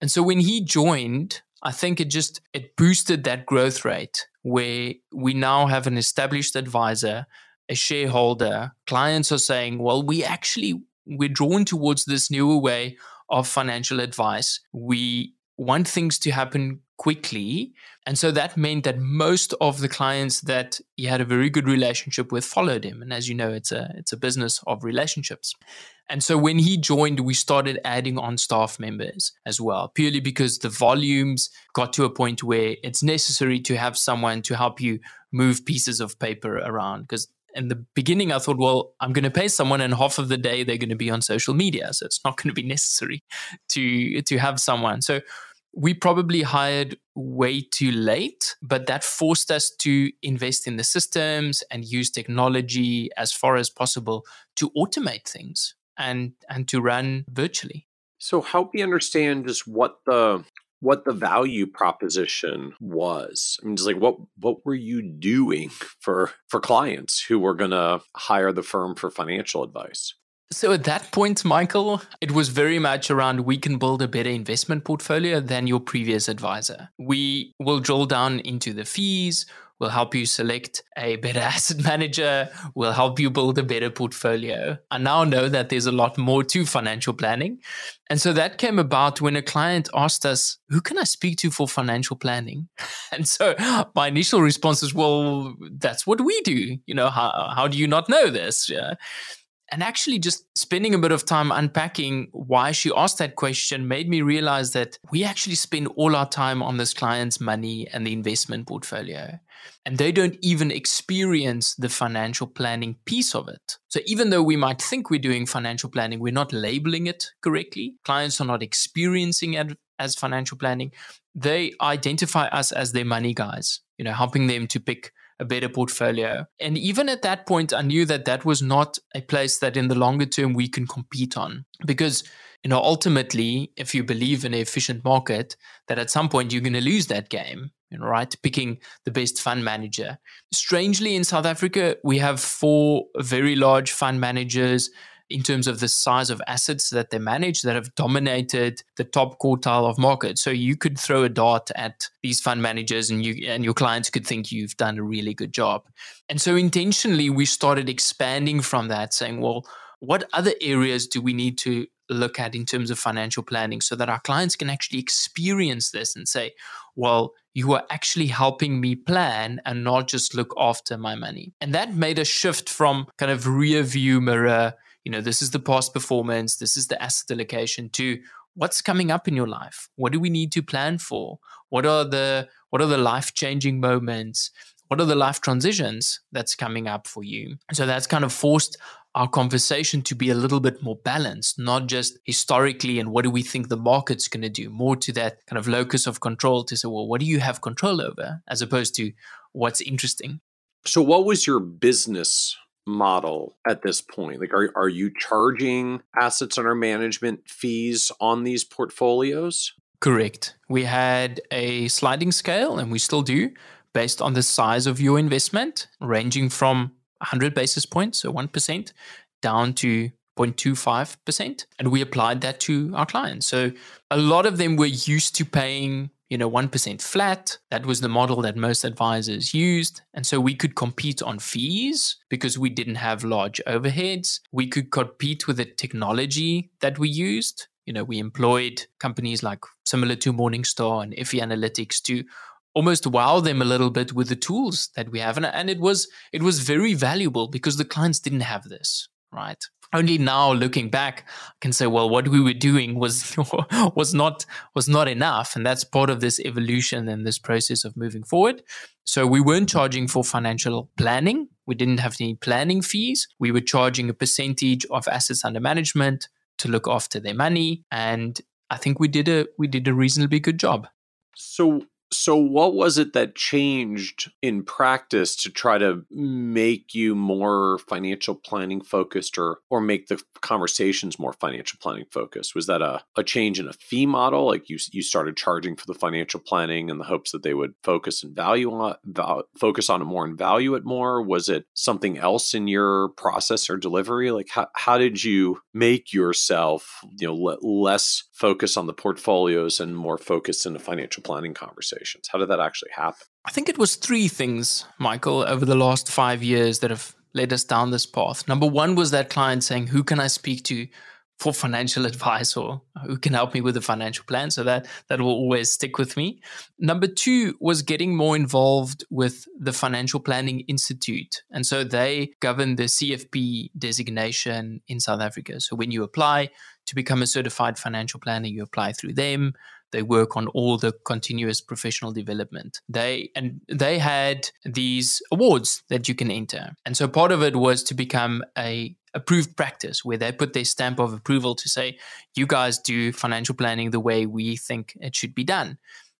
And so when he joined, I think it just, it boosted that growth rate where we now have an established advisor, a shareholder. Clients are saying, well, we actually we're drawn towards this newer way of financial advice. We want things to happen quickly. And so that meant that most of the clients that he had a very good relationship with followed him. And as you know, it's a it's a business of relationships. And so when he joined, we started adding on staff members as well, purely because the volumes got to a point where it's necessary to have someone to help you move pieces of paper around. Because in the beginning, I thought, well, I'm going to pay someone and half of the day they're going to be on social media. So it's not going to be necessary to to have someone. So we probably hired way too late, but that forced us to invest in the systems and use technology as far as possible to automate things and, and to run virtually. So help me understand just what the what the value proposition was. I mean, just like what what were you doing for for clients who were going to hire the firm for financial advice? So at that point, Michael, it was very much around we can build a better investment portfolio than your previous advisor. We will drill down into the fees. We'll help you select a better asset manager. We'll help you build a better portfolio. I now know that there's a lot more to financial planning. And so that came about when a client asked us, who can I speak to for financial planning? And so my initial response was, well, that's what we do. You know, how, how do you not know this? Yeah. And actually just spending a bit of time unpacking why she asked that question made me realize that we actually spend all our time on this client's money and the investment portfolio. And they don't even experience the financial planning piece of it. So even though we might think we're doing financial planning, we're not labeling it correctly. Clients are not experiencing it as financial planning. They identify us as their money guys, you know, helping them to pick a better portfolio. And even at that point, I knew that that was not a place that in the longer term we can compete on. Because, you know, ultimately, if you believe in an efficient market, that at some point you're going to lose that game, you know, right? Picking the best fund manager. Strangely, in South Africa, we have four very large fund managers in terms of the size of assets that they manage that have dominated the top quartile of market. So you could throw a dart at these fund managers and you and your clients could think you've done a really good job. And so intentionally, we started expanding from that, saying, well, what other areas do we need to look at in terms of financial planning so that our clients can actually experience this and say, well, you are actually helping me plan and not just look after my money. And that made a shift from kind of rear view mirror, you know, this is the past performance, this is the asset allocation, to what's coming up in your life? What do we need to plan for? What are the what are the life-changing moments? What are the life transitions that's coming up for you? So that's kind of forced our conversation to be a little bit more balanced, not just historically and what do we think the market's going to do, more to that kind of locus of control to say, well, what do you have control over as opposed to what's interesting? So what was your business model at this point? Like, are, are you charging assets under management fees on these portfolios? Correct. We had a sliding scale, and we still do, based on the size of your investment, ranging from one hundred basis points, so one percent, down to zero point two five percent. And we applied that to our clients. So a lot of them were used to paying, you know, one percent flat. That was the model that most advisors used. And so we could compete on fees because we didn't have large overheads. We could compete with the technology that we used. You know, we employed companies like similar to Morningstar and Ifi Analytics to almost wow them a little bit with the tools that we have. And, and it was it was very valuable because the clients didn't have this, right? Only now looking back, I can say, well, what we were doing was was not was not enough. And that's part of this evolution and this process of moving forward. So we weren't charging for financial planning. We didn't have any planning fees. We were charging a percentage of assets under management to look after their money. And I think we did a we did a reasonably good job. So So what was it that changed in practice to try to make you more financial planning focused or or make the conversations more financial planning focused? Was that a, a change in a fee model? Like you you started charging for the financial planning in the hopes that they would focus and value on val, focus on it more and value it more? Was it something else in your process or delivery? Like how, how did you make yourself, you know, le- less focus on the portfolios and more focused in the financial planning conversation? How did that actually happen? I think it was three things, Michael, over the last five years that have led us down this path. Number one was that client saying, who can I speak to for financial advice or who can help me with a financial plan? So that, that will always stick with me. Number two was getting more involved with the Financial Planning Institute. And so they govern the C F P designation in South Africa. So when you apply to become a certified financial planner, you apply through them. They work on all the continuous professional development. They and they had these awards that you can enter. And so part of it was to become a approved practice where they put their stamp of approval to say, you guys do financial planning the way we think it should be done.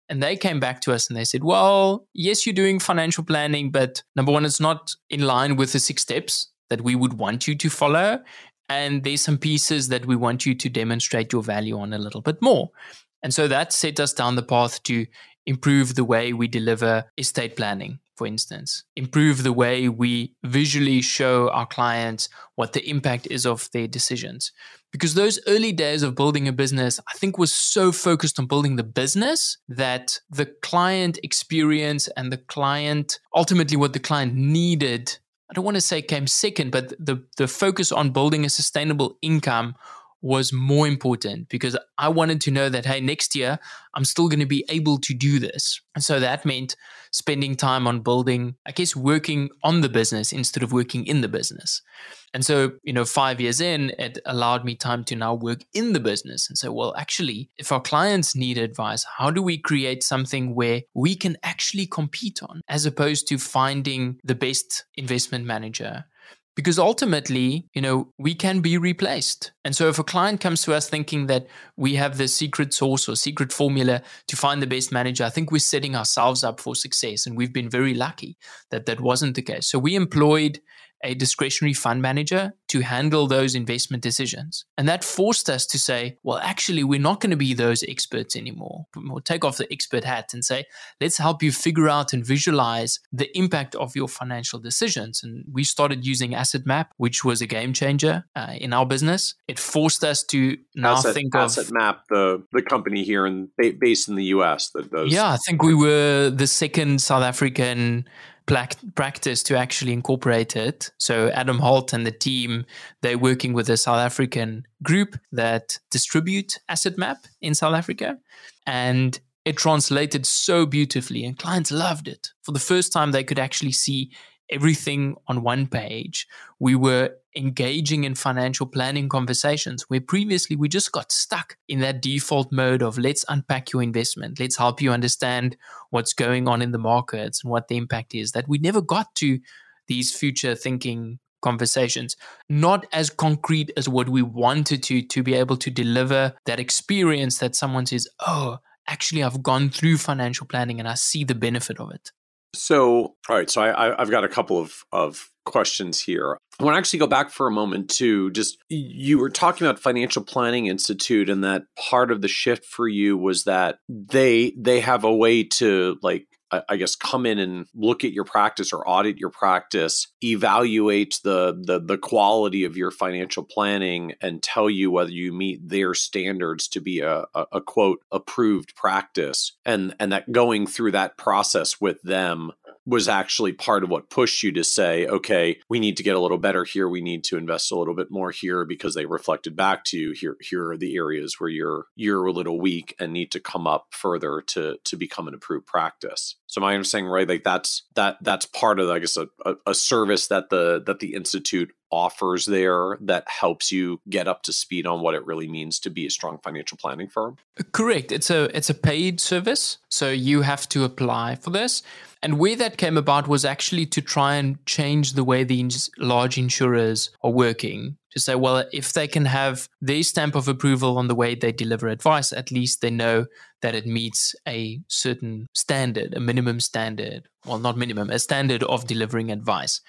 And they came back to us and they said, well, yes, you're doing financial planning, but number one, it's not in line with the six steps that we would want you to follow. and there's some pieces that we want you to demonstrate your value on a little bit more. And so that set us down the path to improve the way we deliver estate planning, for instance, improve the way we visually show our clients what the impact is of their decisions. Because those early days of building a business, I think, was so focused on building the business that the client experience and the client, ultimately what the client needed, I don't want to say came second, but the, the focus on building a sustainable income was more important, because I wanted to know that, hey, next year, I'm still going to be able to do this. And so that meant spending time on building, I guess, working on the business instead of working in the business. And so, you know, five years in, it allowed me time to now work in the business and say, well, actually, if our clients need advice, how do we create something where we can actually compete on, as opposed to finding the best investment manager? Because ultimately, you know, we can be replaced. And so if a client comes to us thinking that we have the secret sauce or secret formula to find the best manager, I think we're setting ourselves up for success. And we've been very lucky that that wasn't the case. So we employed a discretionary fund manager to handle those investment decisions. And that forced us to say, well, actually, we're not going to be those experts anymore. We'll take off the expert hat and say, let's help you figure out and visualize the impact of your financial decisions. And we started using Asset Map, which was a game changer uh, in our business. It forced us to now Asset, think of... Asset Map, the, the company here in, based in the U S that does... Yeah, I think we were the second South African practice to actually incorporate it. So Adam Holt and the team, they're working with a South African group that distribute Asset Map in South Africa. And it translated so beautifully, and clients loved it. For the first time, they could actually see everything on one page. We were engaging in financial planning conversations where previously we just got stuck in that default mode of let's unpack your investment. Let's help you understand what's going on in the markets and what the impact is, that we never got to these future thinking conversations, not as concrete as what we wanted to, to be able to deliver that experience that someone says, oh, actually, I've gone through financial planning and I see the benefit of it. So, all right. So I, I've got a couple of, of questions here. I want to actually go back for a moment to just, you were talking about Financial Planning Institute, and that part of the shift for you was that they, they have a way to, like, I guess, come in and look at your practice or audit your practice, evaluate the, the the quality of your financial planning, and tell you whether you meet their standards to be a, a, a quote, approved practice. And, and that going through that process with them was actually part of what pushed you to say, okay, we need to get a little better here. We need to invest a little bit more here, because they reflected back to you, here, here are the areas where you're, you're a little weak and need to come up further to, to become an approved practice. So my understanding, right, like that's that that's part of, I guess, a, a service that the that the Institute offers there that helps you get up to speed on what it really means to be a strong financial planning firm. Correct. It's a it's a paid service, so you have to apply for this. And where that came about was actually to try and change the way the ins- large insurers are working. To say, well, if they can have their stamp of approval on the way they deliver advice, at least they know that it meets a certain standard, a minimum standard, well, not minimum, a standard of delivering advice.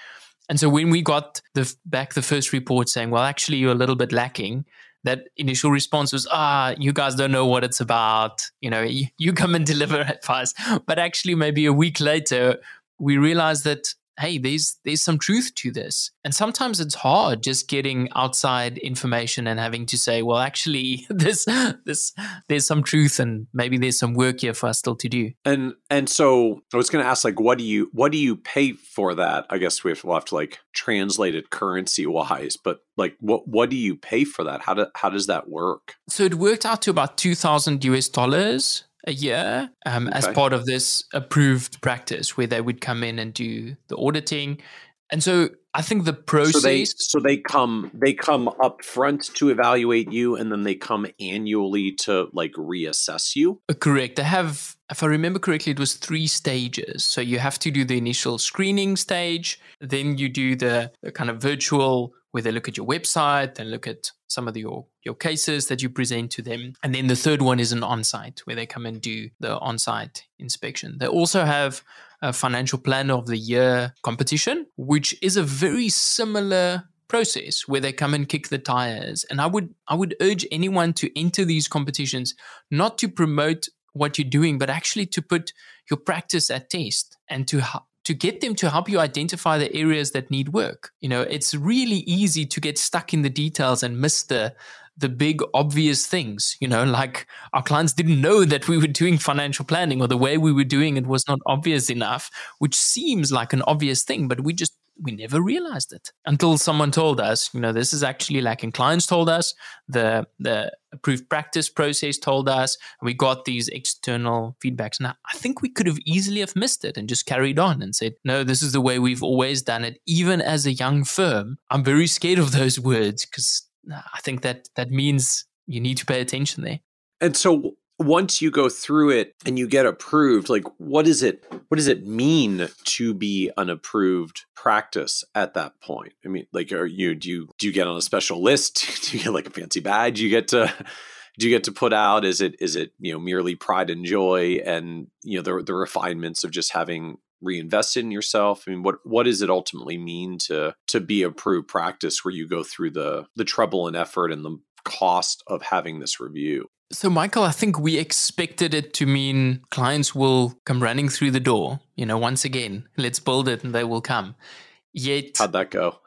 And so when we got the, back the first report saying, well, actually, you're a little bit lacking, that initial response was, ah, you guys don't know what it's about. You know, you, you come and deliver advice. But actually, maybe a week later, we realized that, hey, there's there's some truth to this. And sometimes it's hard just getting outside information and having to say, well, actually, this this there's some truth, and maybe there's some work here for us still to do. And and so I was going to ask, like, what do you what do you pay for that? I guess we have, we'll have to like translate it currency wise, but like, what what do you pay for that? How do how does that work? So it worked out to about two thousand US dollars. a year um, okay. as part of this approved practice where they would come in and do the auditing. And so I think the process... So they, so they come they come up front to evaluate you, and then they come annually to like reassess you? Correct. They have, if I remember correctly, it was three stages. So you have to do the initial screening stage, then you do the, the kind of virtual where they look at your website, they look at some of the, your, your cases that you present to them. And then the third one is an on-site where they come and do the on-site inspection. They also have a Financial Planner of the Year competition, which is a very similar process where they come and kick the tires. And I would I would urge anyone to enter these competitions not to promote what you're doing, but actually to put your practice at test and to to get them to help you identify the areas that need work. You know, it's really easy to get stuck in the details and miss the the big obvious things, you know, like our clients didn't know that we were doing financial planning, or the way we were doing it was not obvious enough, which seems like an obvious thing, but we just, we never realized it until someone told us, you know, this is actually lacking. Clients told us, the, the approved practice process told us, and we got these external feedbacks. Now, I think we could have easily have missed it and just carried on and said, no, this is the way we've always done it. Even as a young firm, I'm very scared of those words because I think that that means you need to pay attention there. And so once you go through it and you get approved, like what is it, what does it mean to be an approved practice at that point? I mean, like, are you, do you, do you get on a special list? Do you get like a fancy badge you get to, do you get to put out? Is it, is it, you know, merely pride and joy and, you know, the, the refinements of just having reinvested in yourself? I mean, what, what does it ultimately mean to, to be approved practice where you go through the, the trouble and effort and the cost of having this review? So, Michael, I think we expected it to mean clients will come running through the door. You know, once again, let's build it and they will come. Yet, how'd that go?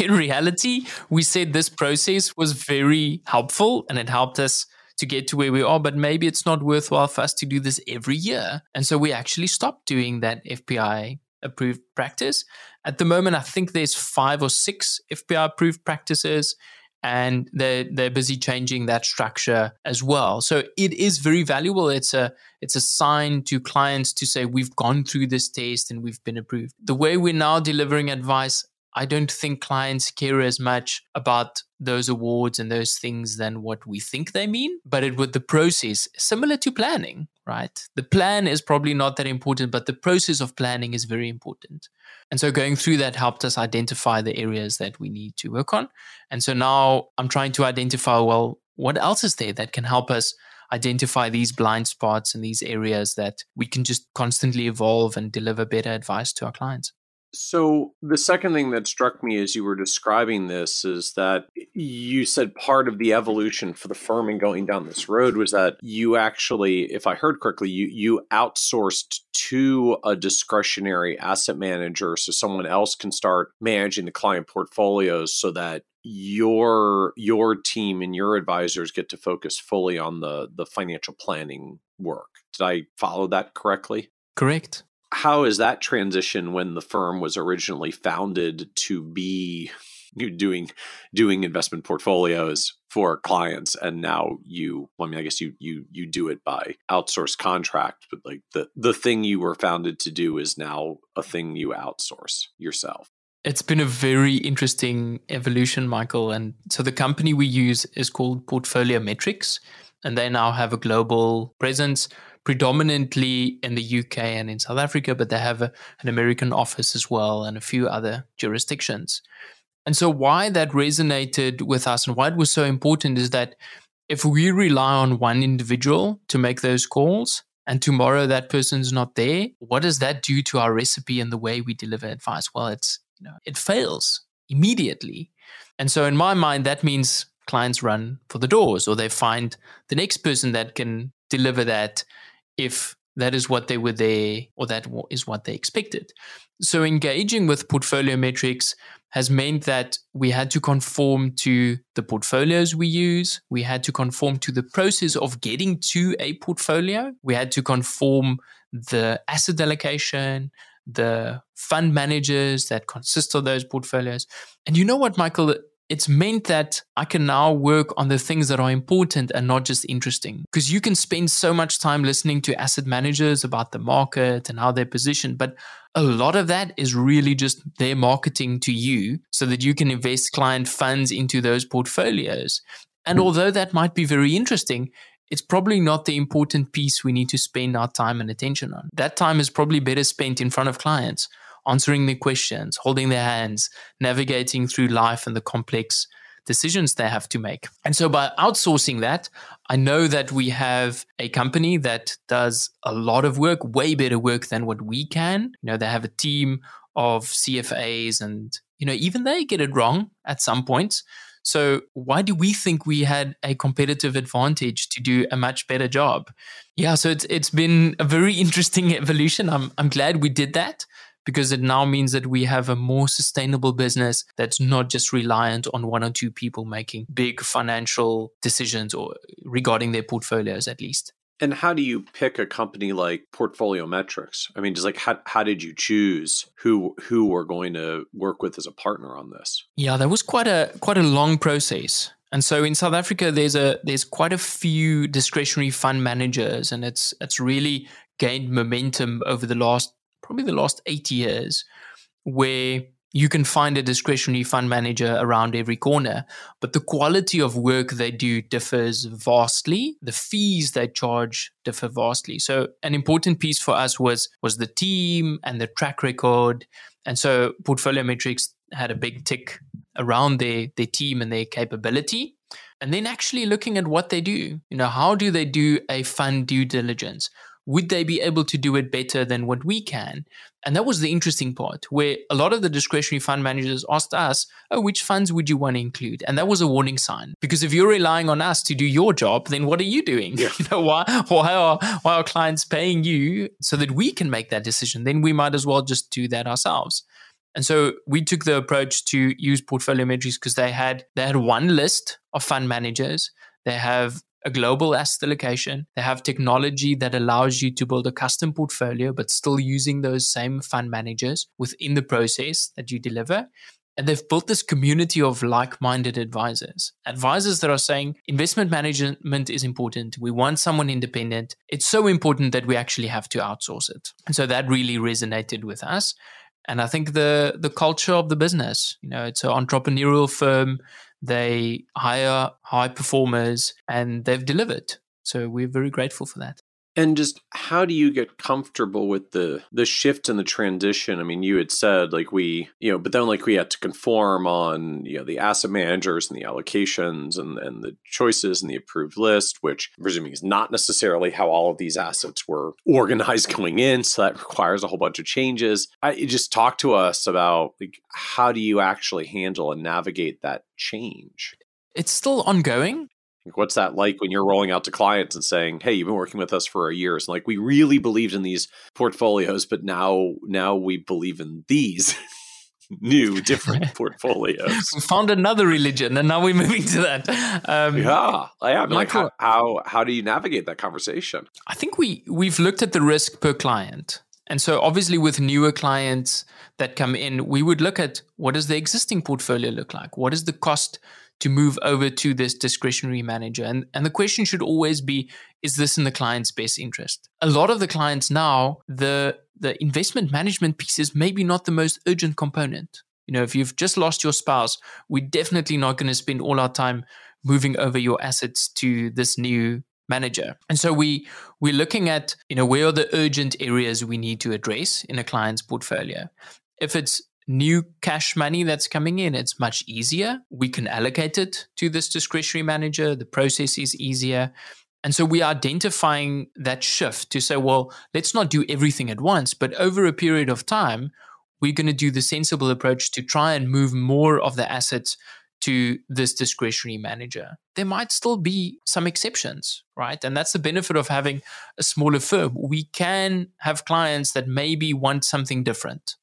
In reality, we said this process was very helpful and it helped us to get to where we are, but maybe it's not worthwhile for us to do this every year. And so we actually stopped doing that F P I approved practice. At the moment, I think there's five or six F P I approved practices. And they're, they're busy changing that structure as well. So it is very valuable. It's a it's a sign to clients to say, we've gone through this test and we've been approved. The way we're now delivering advice, I don't think clients care as much about those awards and those things than what we think they mean. But it with the process, similar to planning, right? The plan is probably not that important, but the process of planning is very important. And so going through that helped us identify the areas that we need to work on. And so now I'm trying to identify, well, what else is there that can help us identify these blind spots and these areas that we can just constantly evolve and deliver better advice to our clients? So the second thing that struck me as you were describing this is that you said part of the evolution for the firm in going down this road was that you actually, if I heard correctly, you you outsourced to a discretionary asset manager so someone else can start managing the client portfolios so that your your team and your advisors get to focus fully on the the financial planning work. Did I follow that correctly? Correct. How is that transition when the firm was originally founded to be doing doing investment portfolios for clients, and now you? Well, I mean, I guess you you you do it by outsource contract, but like the the thing you were founded to do is now a thing you outsource yourself. It's been a very interesting evolution, Michael. And so the company we use is called Portfolio Metrics, and they now have a global presence, predominantly in the U K and in South Africa, but they have a, an American office as well and a few other jurisdictions. And so why that resonated with us and why it was so important is that if we rely on one individual to make those calls and tomorrow that person's not there, what does that do to our recipe and the way we deliver advice? Well, it's, you know, it fails immediately. And so in my mind, that means clients run for the doors or they find the next person that can deliver that if that is what they were there or that is what they expected. So engaging with Portfolio Metrics has meant that we had to conform to the portfolios we use. We had to conform to the process of getting to a portfolio. We had to conform the asset allocation, the fund managers that consist of those portfolios. And you know what, Michael? It's meant that I can now work on the things that are important and not just interesting. Because you can spend so much time listening to asset managers about the market and how they're positioned, but a lot of that is really just their marketing to you so that you can invest client funds into those portfolios. And although that might be very interesting, it's probably not the important piece we need to spend our time and attention on. That time is probably better spent in front of clients, answering their questions, holding their hands, navigating through life and the complex decisions they have to make. And so by outsourcing that, I know that we have a company that does a lot of work, way better work than what we can. You know, they have a team of C F As, and you know, even they get it wrong at some point. So why do we think we had a competitive advantage to do a much better job? Yeah, so it's it's been a very interesting evolution. I'm I'm glad we did that, because it now means that we have a more sustainable business that's not just reliant on one or two people making big financial decisions or regarding their portfolios, at least. And how do you pick a company like Portfolio Metrics? I mean, just like how how did you choose who who we're going to work with as a partner on this? Yeah, that was quite a quite a long process. And so in South Africa, there's a there's quite a few discretionary fund managers, and it's it's really gained momentum over the last probably the last eight years, where you can find a discretionary fund manager around every corner, but the quality of work they do differs vastly. The fees they charge differ vastly. So an important piece for us was, was the team and the track record. And so Portfolio Metrics had a big tick around their, their team and their capability. And then actually looking at what they do. You know, how do they do a fund due diligence? Would they be able to do it better than what we can? And that was the interesting part, where a lot of the discretionary fund managers asked us, oh, which funds would you want to include? And that was a warning sign, because if you're relying on us to do your job, then what are you doing? Yeah. You know, why, why, are, why are clients paying you so that we can make that decision? Then we might as well just do that ourselves. And so we took the approach to use Portfolio Metrics because they had, they had one list of fund managers. They have a global asset allocation. They have technology that allows you to build a custom portfolio, but still using those same fund managers within the process that you deliver. And they've built this community of like-minded advisors, advisors that are saying investment management is important. We want someone independent. It's so important that we actually have to outsource it. And so that really resonated with us. And I think the the culture of the business, you know, it's an entrepreneurial firm. They hire high performers and they've delivered. So we're very grateful for that. And just how do you get comfortable with the the shift and the transition? I mean, you had said like we, you know, but then like we had to conform on, you know, the asset managers and the allocations and, and the choices and the approved list, which I'm presuming is not necessarily how all of these assets were organized going in. So that requires a whole bunch of changes. I, just talk to us about like how do you actually handle and navigate that change? It's still ongoing. What's that like when you're rolling out to clients and saying, hey, you've been working with us for years, and like we really believed in these portfolios, but now now we believe in these new different portfolios. We found another religion and now we're moving to that. Um, yeah. yeah I mean, Michael, like how, how how do you navigate that conversation? I think we we've looked at the risk per client. And so obviously with newer clients that come in, we would look at what does the existing portfolio look like? What is the cost to move over to this discretionary manager? And, and the question should always be, is this in the client's best interest? A lot of the clients now, the, the investment management piece is maybe not the most urgent component. You know, if you've just lost your spouse, we're definitely not going to spend all our time moving over your assets to this new manager. And so we, we're looking at, you know, where are the urgent areas we need to address in a client's portfolio? If it's new cash money that's coming in, it's much easier. We can allocate it to this discretionary manager. The process is easier. And so we're identifying that shift to say, well, let's not do everything at once, but over a period of time, we're going to do the sensible approach to try and move more of the assets to this discretionary manager. There might still be some exceptions, right? And that's the benefit of having a smaller firm. We can have clients that maybe want something different,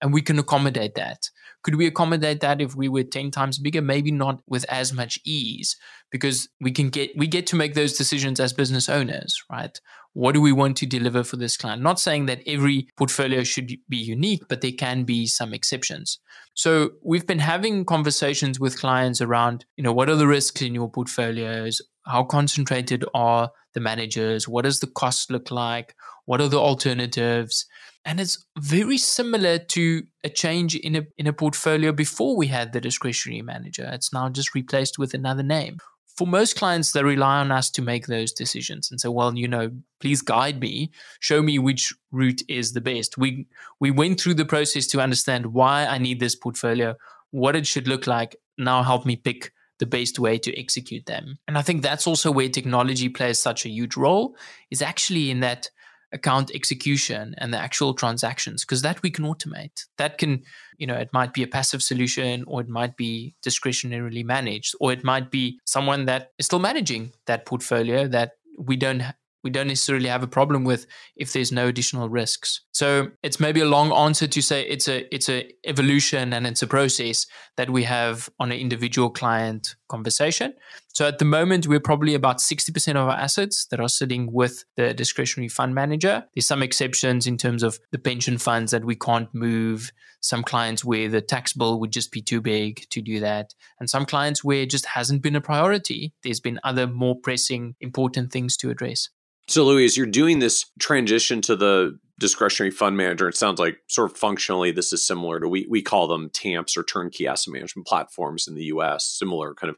and we can accommodate that. Could we accommodate that if we were ten times bigger? Maybe not with as much ease, because we can get we get to make those decisions as business owners, right? What do we want to deliver for this client? Not saying that every portfolio should be unique, but there can be some exceptions. So we've been having conversations with clients around, you know, what are the risks in your portfolios? How concentrated are the managers? What does the cost look like? What are the alternatives? And it's very similar to a change in a in a portfolio before we had the discretionary manager. It's now just replaced with another name. For most clients, they rely on us to make those decisions and say, well, you know, please guide me, show me which route is the best. We we went through the process to understand why I need this portfolio, what it should look like. Now help me pick the best way to execute them. And I think that's also where technology plays such a huge role, is actually in that account execution and the actual transactions, because that we can automate. That can, you know, it might be a passive solution, or it might be discretionarily managed, or it might be someone that is still managing that portfolio that we don't we don't necessarily have a problem with if there's no additional risks. So it's maybe a long answer to say it's a it's a evolution and it's a process that we have on an individual client conversation. So at the moment, we're probably about sixty percent of our assets that are sitting with the discretionary fund manager. There's some exceptions in terms of the pension funds that we can't move, some clients where the tax bill would just be too big to do that, and some clients where it just hasn't been a priority. There's been other more pressing, important things to address. So Louis, you're doing this transition to the discretionary fund manager. It sounds like sort of functionally, this is similar to, we we call them T A M Ps or turnkey asset management platforms in the U S, similar kind of,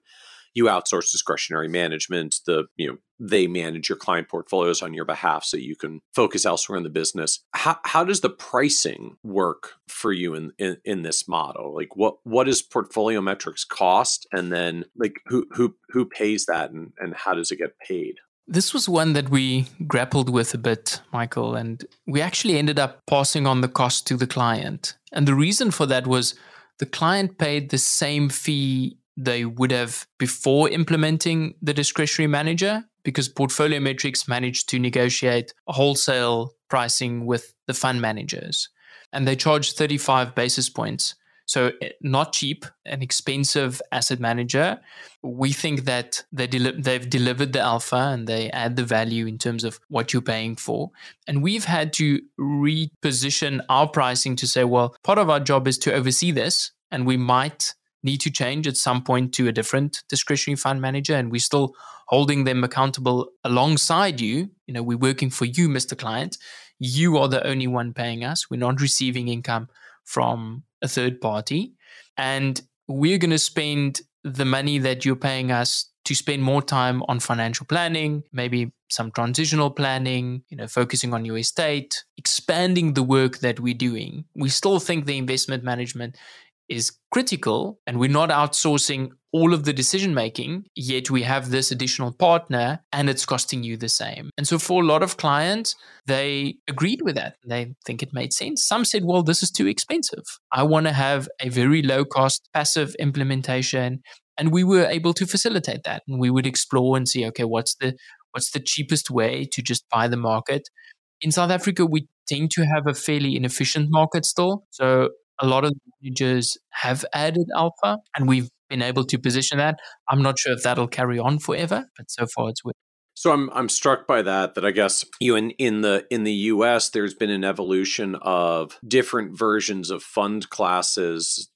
you outsource discretionary management, the, you know, they manage your client portfolios on your behalf so you can focus elsewhere in the business. How how does the pricing work for you in, in, in this model? Like what what does Portfolio Metrics cost? And then like who who who pays that and, and how does it get paid? This was one that we grappled with a bit, Michael, and we actually ended up passing on the cost to the client. And the reason for that was the client paid the same fee they would have before implementing the discretionary manager, because Portfolio Metrics managed to negotiate a wholesale pricing with the fund managers. And they charged thirty-five basis points. So not cheap, an expensive asset manager. We think that they deli- they've delivered the alpha and they add the value in terms of what you're paying for. And we've had to reposition our pricing to say, well, part of our job is to oversee this, and we might need to change at some point to a different discretionary fund manager, and we're still holding them accountable alongside you. You know, we're working for you, Mister Client. You are the only one paying us. We're not receiving income from a third party, and we're going to spend the money that you're paying us to spend more time on financial planning, maybe some transitional planning, you know, focusing on your estate, expanding the work that we're doing. We still think the investment management is critical, and we're not outsourcing all of the decision making, yet we have this additional partner and it's costing you the same. And so for a lot of clients, they agreed with that. They think it made sense. Some said, well, this is too expensive. I want to have a very low cost passive implementation. And we were able to facilitate that. And we would explore and see, okay, what's the what's the cheapest way to just buy the market? In South Africa, we tend to have a fairly inefficient market still. So a lot of managers have added alpha, and we've been able to position that. I'm not sure if that'll carry on forever, but so far it's working. So I'm I'm struck by that. That I guess you know, in in the in the U S, there's been an evolution of different versions of fund classes,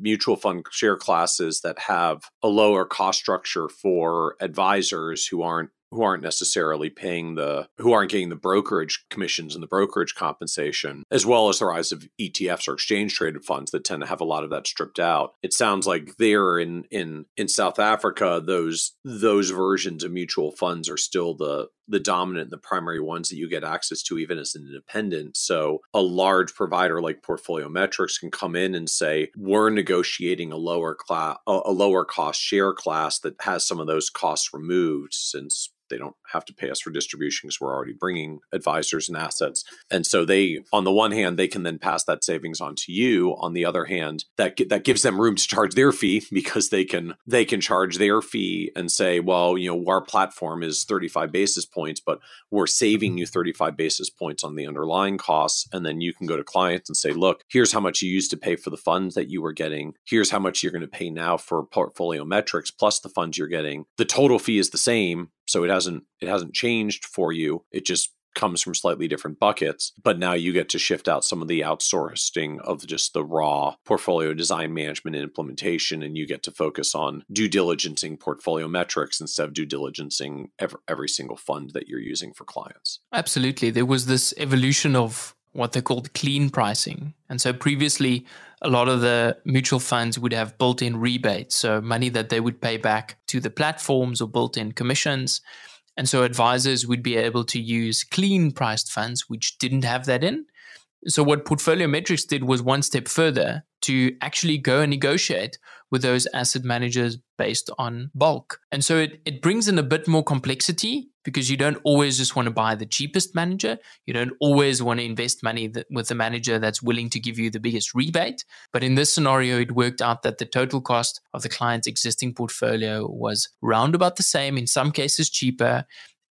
mutual fund share classes that have a lower cost structure for advisors who aren't who aren't necessarily paying the, who aren't getting the brokerage commissions and the brokerage compensation, as well as the rise of E T Fs or exchange traded funds that tend to have a lot of that stripped out. It sounds like there in in in South Africa, those those versions of mutual funds are still the the dominant and the primary ones that you get access to even as an independent. So a large provider like Portfolio Metrics can come in and say, we're negotiating a lower class, a lower cost share class that has some of those costs removed, since they don't have to pay us for distribution because we're already bringing advisors and assets. And so they, on the one hand, they can then pass that savings on to you. On the other hand, that that gives them room to charge their fee, because they can they can charge their fee and say, well, you know, our platform is thirty-five basis points, but we're saving you thirty-five basis points on the underlying costs. And then you can go to clients and say, look, here's how much you used to pay for the funds that you were getting. Here's how much you're going to pay now for Portfolio Metrics plus the funds you're getting. The total fee is the same. So it hasn't it hasn't changed for you. It just comes from slightly different buckets. But now you get to shift out some of the outsourcing of just the raw portfolio design, management, and implementation, and you get to focus on due diligencing Portfolio Metrics instead of due diligencing every, every single fund that you're using for clients. Absolutely. There was this evolution of what they called clean pricing. And so previously, a lot of the mutual funds would have built-in rebates, so money that they would pay back to the platforms or built-in commissions. And so advisors would be able to use clean priced funds, which didn't have that in. So what Portfolio Metrics did was one step further to actually go and negotiate with those asset managers based on bulk. And so it, it brings in a bit more complexity because you don't always just want to buy the cheapest manager. You don't always want to invest money that, with a manager that's willing to give you the biggest rebate. But in this scenario, it worked out that the total cost of the client's existing portfolio was round about the same, in some cases cheaper.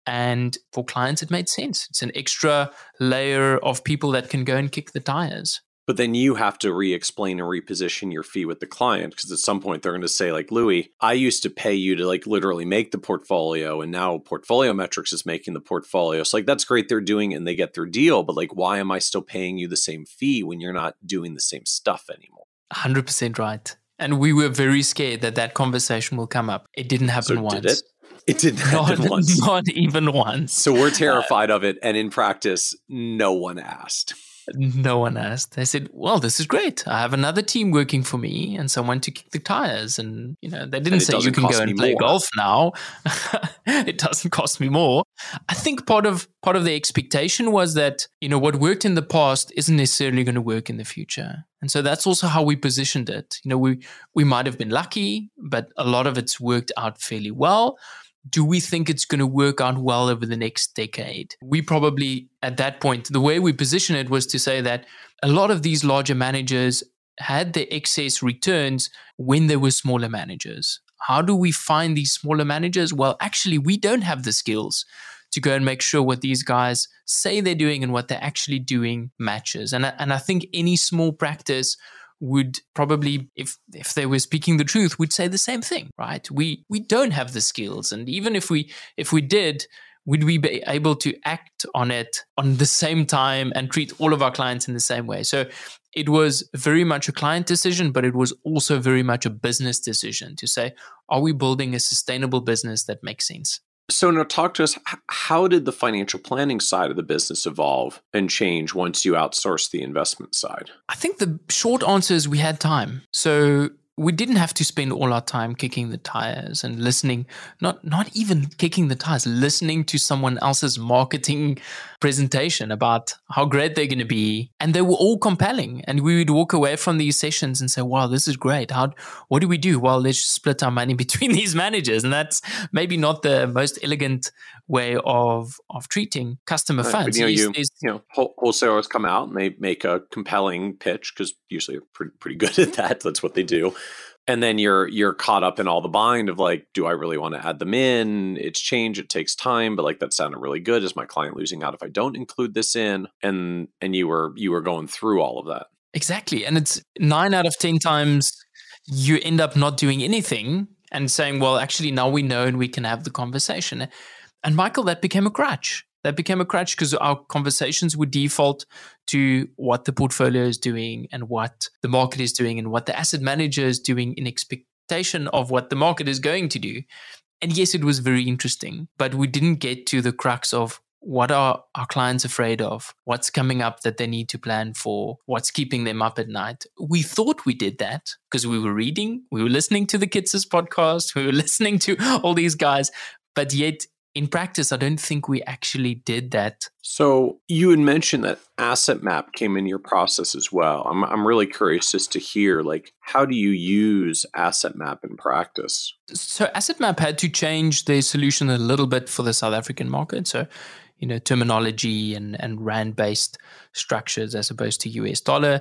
And for clients, it made sense. It's an extra layer of people that can go and kick the tires. But then you have to re-explain and reposition your fee with the client, because at some point they're going to say, like, Louis, I used to pay you to like literally make the portfolio, and now Portfolio Metrics is making the portfolio. So like, that's great. They're doing it and they get their deal. But like, why am I still paying you the same fee when you're not doing the same stuff anymore? one hundred percent right. And we were very scared that that conversation will come up. It didn't happen so once. Did it? It didn't happen not, once. Not even once. So we're terrified uh, of it. And in practice, no one asked. No one asked. They said, well, this is great. I have another team working for me and someone to kick the tires. And, you know, they didn't say you can go and play golf now. It doesn't cost me more. I think part of part of the expectation was that, you know, what worked in the past isn't necessarily going to work in the future. And so that's also how we positioned it. You know, we we might have been lucky, but a lot of it's worked out fairly well. Do we think it's going to work out well over the next decade? We probably, at that point, the way we position it was to say that a lot of these larger managers had their excess returns when they were smaller managers. How do we find these smaller managers? Well, actually, we don't have the skills to go and make sure what these guys say they're doing and what they're actually doing matches. And I, and I think any small practice would probably, if if they were speaking the truth, would say the same thing, right? We we don't have the skills. And even if we if we did, would we be able to act on it on the same time and treat all of our clients in the same way? So it was very much a client decision, but it was also very much a business decision to say, are we building a sustainable business that makes sense? So now talk to us, how did the financial planning side of the business evolve and change once you outsourced the investment side? I think the short answer is we had time. So we didn't have to spend all our time kicking the tires and listening, not not even kicking the tires, listening to someone else's marketing presentation about how great they're going to be. And they were all compelling. And we would walk away from these sessions and say, wow, this is great. How? What do we do? Well, let's split our money between these managers. And that's maybe not the most elegant way of of treating customer right, funds. You know, you, you know, wholesalers come out and they make a compelling pitch because usually they're pretty, pretty good at that. That's what they do. And then you're you're caught up in all the bind of like, do I really want to add them in? It's change. It takes time. But like, that sounded really good. Is my client losing out if I don't include this in? And and you were you were going through all of that. Exactly. And it's nine out of ten times you end up not doing anything and saying, well, actually, now we know and we can have the conversation. And Michael, that became a crutch. That became a crutch because our conversations would default to what the portfolio is doing and what the market is doing and what the asset manager is doing in expectation of what the market is going to do. And yes, it was very interesting, but we didn't get to the crux of what are our clients afraid of, what's coming up that they need to plan for, what's keeping them up at night. We thought we did that because we were reading, we were listening to the Kitces podcast, we were listening to all these guys, but yet in practice, I don't think we actually did that. So you had mentioned that Asset Map came in your process as well. I'm I'm really curious just to hear, like, how do you use Asset Map in practice? So Asset Map had to change their solution a little bit for the South African market. So, you know, terminology and, and rand-based structures as opposed to U S dollar.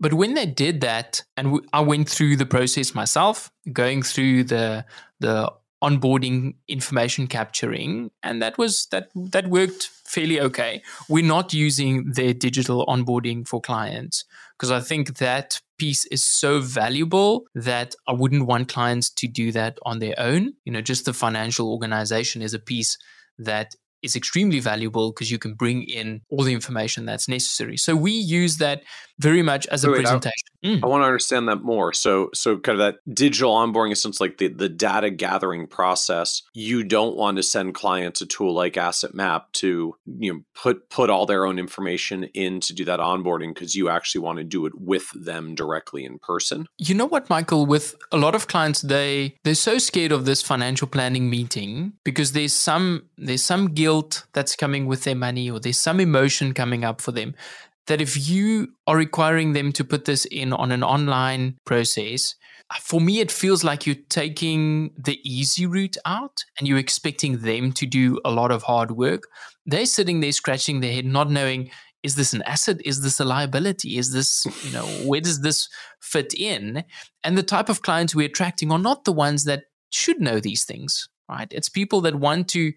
But when they did that, and w- I went through the process myself, going through the the onboarding, information capturing, and that was that that worked fairly okay. We're not using their digital onboarding for clients because I think that piece is so valuable that I wouldn't want clients to do that on their own. You know, just the financial organization is a piece that is extremely valuable because you can bring in all the information that's necessary. So we use that very much as a Wait, presentation. I, mm. I want to understand that more. So so kind of that digital onboarding essence, like the, the data gathering process, you don't want to send clients a tool like Asset Map to, you know, put, put all their own information in to do that onboarding because you actually want to do it with them directly in person. You know what, Michael, with a lot of clients, they, they're so scared of this financial planning meeting because there's some, there's some guilt that's coming with their money or there's some emotion coming up for them. that if you are requiring them to put this in on an online process, for me, it feels like you're taking the easy route out and you're expecting them to do a lot of hard work. They're sitting there scratching their head, not knowing, is this an asset? Is this a liability? Is this, you know, where does this fit in? And the type of clients we're attracting are not the ones that should know these things, right? It's people that want to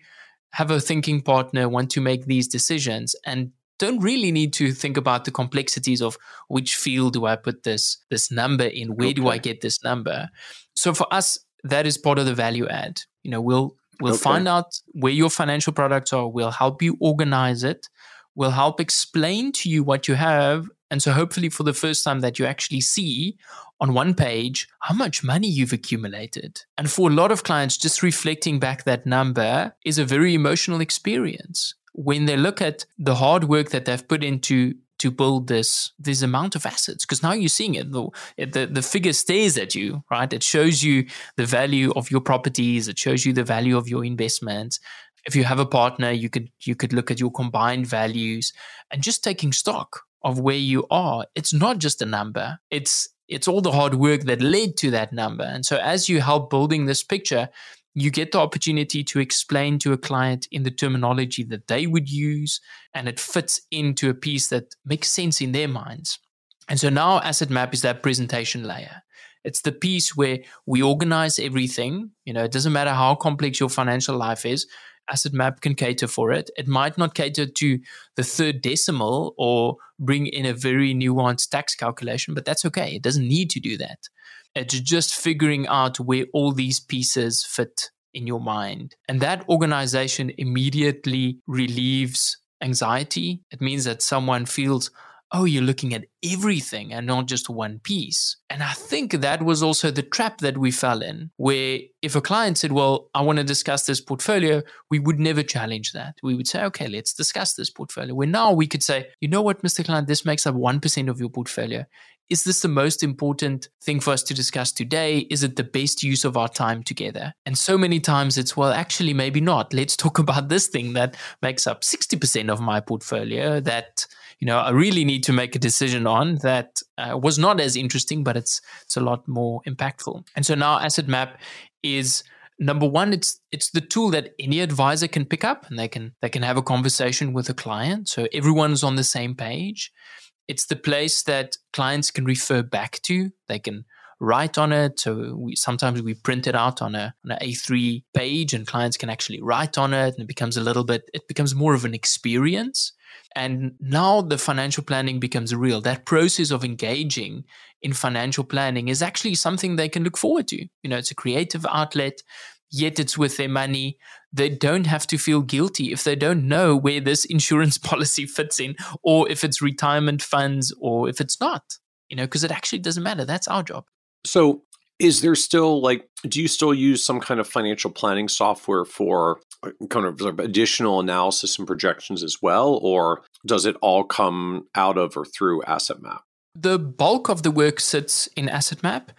have a thinking partner, want to make these decisions, and don't really need to think about the complexities of which field do I put this this number in? Where okay. do I get this number? So for us, that is part of the value add. You know, we'll we'll okay. find out where your financial products are. We'll help you organize it. We'll help explain to you what you have. And so hopefully for the first time that you actually see on one page how much money you've accumulated. And for a lot of clients, just reflecting back that number is a very emotional experience when they look at the hard work that they've put into to build this this amount of assets, because now you're seeing it. The, the, the figure stares at you, right? It shows you the value of your properties. It shows you the value of your investments. If you have a partner, you could you could look at your combined values and just taking stock of where you are. It's not just a number. It's it's all the hard work that led to that number. And so as you help building this picture, you get the opportunity to explain to a client in the terminology that they would use, and it fits into a piece that makes sense in their minds. And so now Asset Map is that presentation layer. It's the piece where we organize everything. You know, it doesn't matter how complex your financial life is. Asset Map can cater for it. It might not cater to the third decimal or bring in a very nuanced tax calculation, but that's okay. It doesn't need to do that. It's just figuring out where all these pieces fit in your mind. And that organization immediately relieves anxiety. It means that someone feels, oh, you're looking at everything and not just one piece. And I think that was also the trap that we fell in, where if a client said, well, I want to discuss this portfolio, we would never challenge that. We would say, okay, let's discuss this portfolio. Where now we could say, you know what, Mister Client, this makes up one percent of your portfolio. Is this the most important thing for us to discuss today? Is it the best use of our time together? And so many times it's, well, actually, maybe not. Let's talk about this thing that makes up sixty percent of my portfolio that, you know, I really need to make a decision on that uh, was not as interesting, but it's it's a lot more impactful. And so now Asset Map is, number one, it's it's the tool that any advisor can pick up and they can they can have a conversation with a client. So everyone's on the same page. It's the place that clients can refer back to. They can write on it. So we, sometimes we print it out on a on an A three page, and clients can actually write on it, and it becomes a little bit. It becomes more of an experience. And now the financial planning becomes real. That process of engaging in financial planning is actually something they can look forward to. You know, it's a creative outlet. Yet it's with their money. They don't have to feel guilty if they don't know where this insurance policy fits in, or if it's retirement funds, or if it's not, you know, because it actually doesn't matter. That's our job. So is there still like, do you still use some kind of financial planning software for kind of additional analysis and projections as well? Or does it all come out of or through Asset Map? The bulk of the work sits in Asset Map,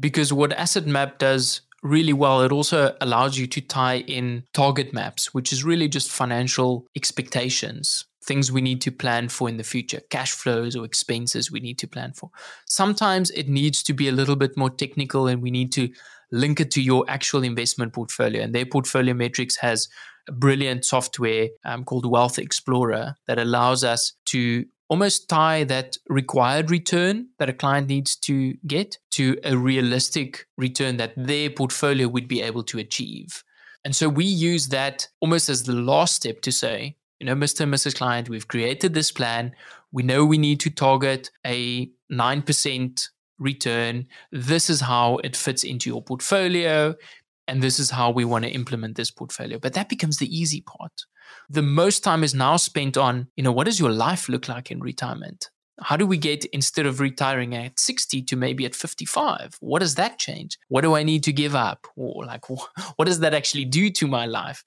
because what Asset Map does really well, it also allows you to tie in target maps, which is really just financial expectations, things we need to plan for in the future, cash flows or expenses we need to plan for. Sometimes it needs to be a little bit more technical and we need to link it to your actual investment portfolio. And their Portfolio Metrics has a brilliant software um, called Wealth Explorer that allows us to almost tie that required return that a client needs to get to a realistic return that their portfolio would be able to achieve. And so we use that almost as the last step to say, you know, Mister and Missus Client, we've created this plan. We know we need to target a nine percent return. This is how it fits into your portfolio. And this is how we want to implement this portfolio. But that becomes the easy part. The most time is now spent on, you know, what does your life look like in retirement? How do we get, instead of retiring at sixty to maybe at fifty-five? What does that change? What do I need to give up? Or like, what does that actually do to my life?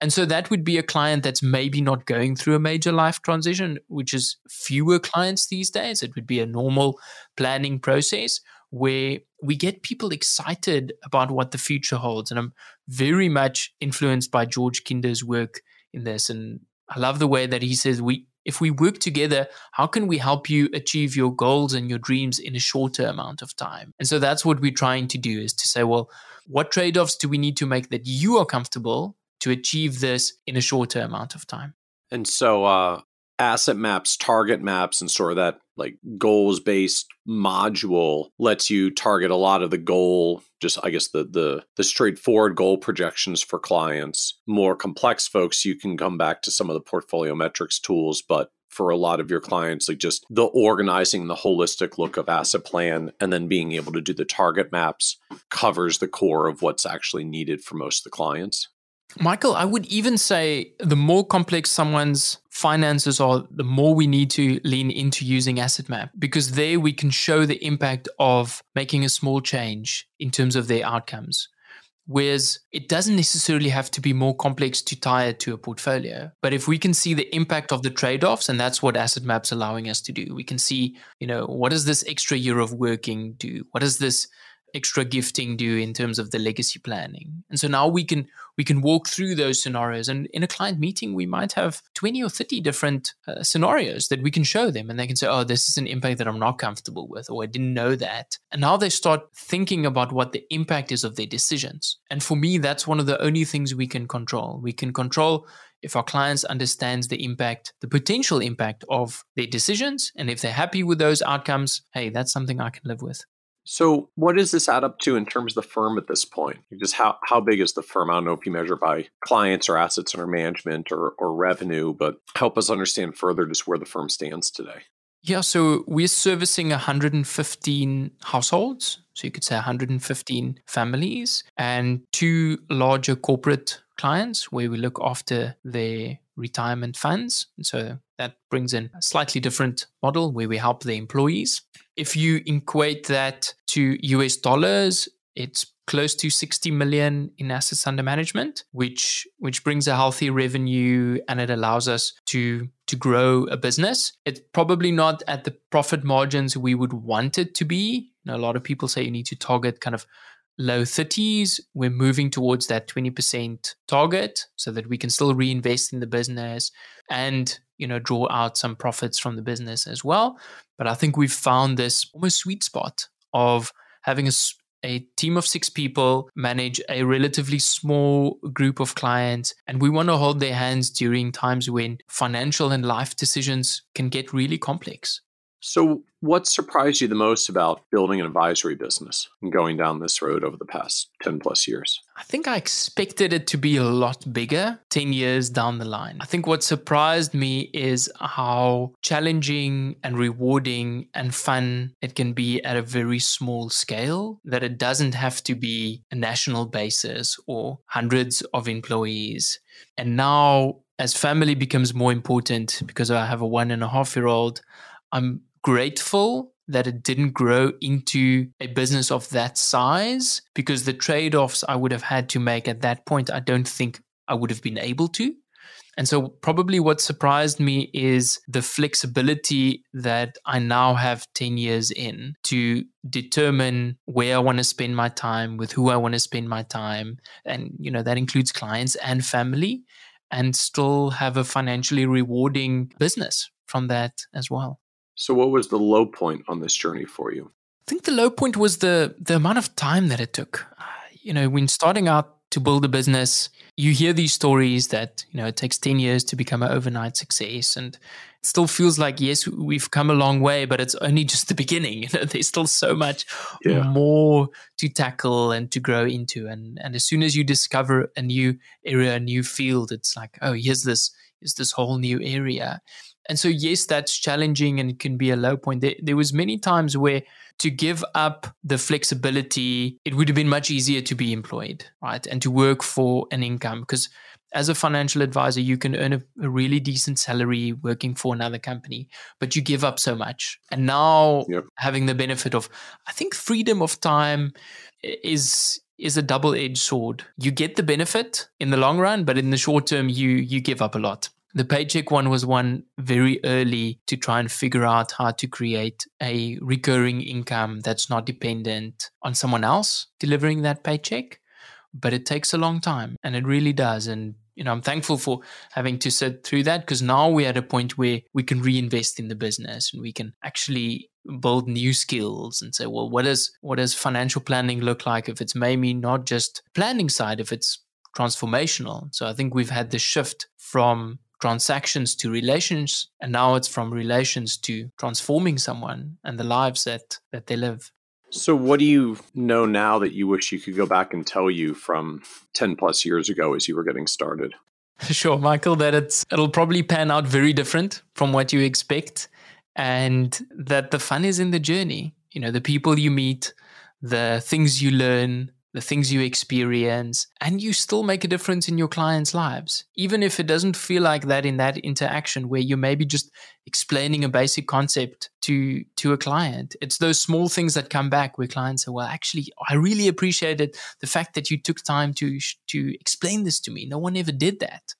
And so that would be a client that's maybe not going through a major life transition, which is fewer clients these days. It would be a normal planning process where we get people excited about what the future holds. And I'm very much influenced by George Kinder's work in this. And I love the way that he says, we if we work together, how can we help you achieve your goals and your dreams in a shorter amount of time? And so that's what we're trying to do, is to say, well, what trade-offs do we need to make that you are comfortable to achieve this in a shorter amount of time? And so uh, asset maps, target maps, and sort of that like goals-based module lets you target a lot of the goal, just I guess the the the straightforward goal projections for clients. More complex folks, you can come back to some of the portfolio metrics tools, but for a lot of your clients, like just the organizing, the holistic look of asset plan, and then being able to do the target maps covers the core of what's actually needed for most of the clients. Michael, I would even say the more complex someone's finances are, the more we need to lean into using Asset Map, because there we can show the impact of making a small change in terms of their outcomes. Whereas it doesn't necessarily have to be more complex to tie it to a portfolio. But if we can see the impact of the trade-offs, and that's what Asset Map's allowing us to do, we can see, you know, what does this extra year of working do? What does this extra gifting do in terms of the legacy planning? And so now we can we can walk through those scenarios, and in a client meeting we might have twenty or thirty different uh, scenarios that we can show them, and they can say, oh, this is an impact that I'm not comfortable with, or I didn't know that. And now they start thinking about what the impact is of their decisions. And for me, that's one of the only things we can control. We can control if our clients understands the impact, the potential impact of their decisions, and if they're happy with those outcomes, hey, that's something I can live with. So what does this add up to in terms of the firm at this point? Just how, how big is the firm? I don't know if you measure by clients or assets under management or, or revenue, but help us understand further just where the firm stands today. Yeah, so we're servicing one hundred fifteen households. So you could say one hundred fifteen families and two larger corporate clients where we look after their retirement funds. And so that brings in a slightly different model where we help the employees. If you equate that to U S dollars, it's close to sixty million in assets under management, which which brings a healthy revenue, and it allows us to to grow a business. It's probably not at the profit margins we would want it to be. You know, a lot of people say you need to target kind of low thirties. We're moving towards that twenty percent target so that we can still reinvest in the business and, you know, draw out some profits from the business as well. But I think we've found this almost sweet spot of having a, a team of six people manage a relatively small group of clients. And we want to hold their hands during times when financial and life decisions can get really complex. So what surprised you the most about building an advisory business and going down this road over the past ten plus years? I think I expected it to be a lot bigger ten years down the line. I think what surprised me is how challenging and rewarding and fun it can be at a very small scale, that it doesn't have to be a national basis or hundreds of employees. And now as family becomes more important, because I have a one and a half year old, I'm grateful that it didn't grow into a business of that size, because the trade-offs I would have had to make at that point, I don't think I would have been able to. And so probably what surprised me is the flexibility that I now have ten years in to determine where I want to spend my time, with who I want to spend my time. And, you know, that includes clients and family, and still have a financially rewarding business from that as well. So what was the low point on this journey for you? I think the low point was the the amount of time that it took. Uh, you know, when starting out to build a business, you hear these stories that, you know, it takes ten years to become an overnight success. And it still feels like, yes, we've come a long way, but it's only just the beginning. You know, there's still so much yeah. more to tackle and to grow into. And, and as soon as you discover a new area, a new field, it's like, oh, here's this, here's this whole new area. And so, yes, that's challenging and it can be a low point. There, there was many times where to give up the flexibility, it would have been much easier to be employed, right? And to work for an income, because as a financial advisor, you can earn a, a really decent salary working for another company, but you give up so much. And now yep. having the benefit of, I think freedom of time is... is a double-edged sword. You get the benefit in the long run, but in the short term, you you give up a lot. The paycheck one was one very early to try and figure out how to create a recurring income that's not dependent on someone else delivering that paycheck, but it takes a long time, and it really does. And you know, I'm thankful for having to sit through that, because now we're at a point where we can reinvest in the business and we can actually build new skills and say, well, what is what does financial planning look like if it's maybe not just planning side, if it's transformational? So I think we've had the shift from transactions to relations, and now it's from relations to transforming someone and the lives that that they live. So what do you know now that you wish you could go back and tell you from ten plus years ago as you were getting started? Sure, Michael, that it's it'll probably pan out very different from what you expect, and that the fun is in the journey. You know, the people you meet, the things you learn, the things you experience, and you still make a difference in your clients' lives. Even if it doesn't feel like that in that interaction where you're maybe just explaining a basic concept to, to a client, it's those small things that come back where clients say, well, actually, I really appreciated the fact that you took time to, to explain this to me. No one ever did that.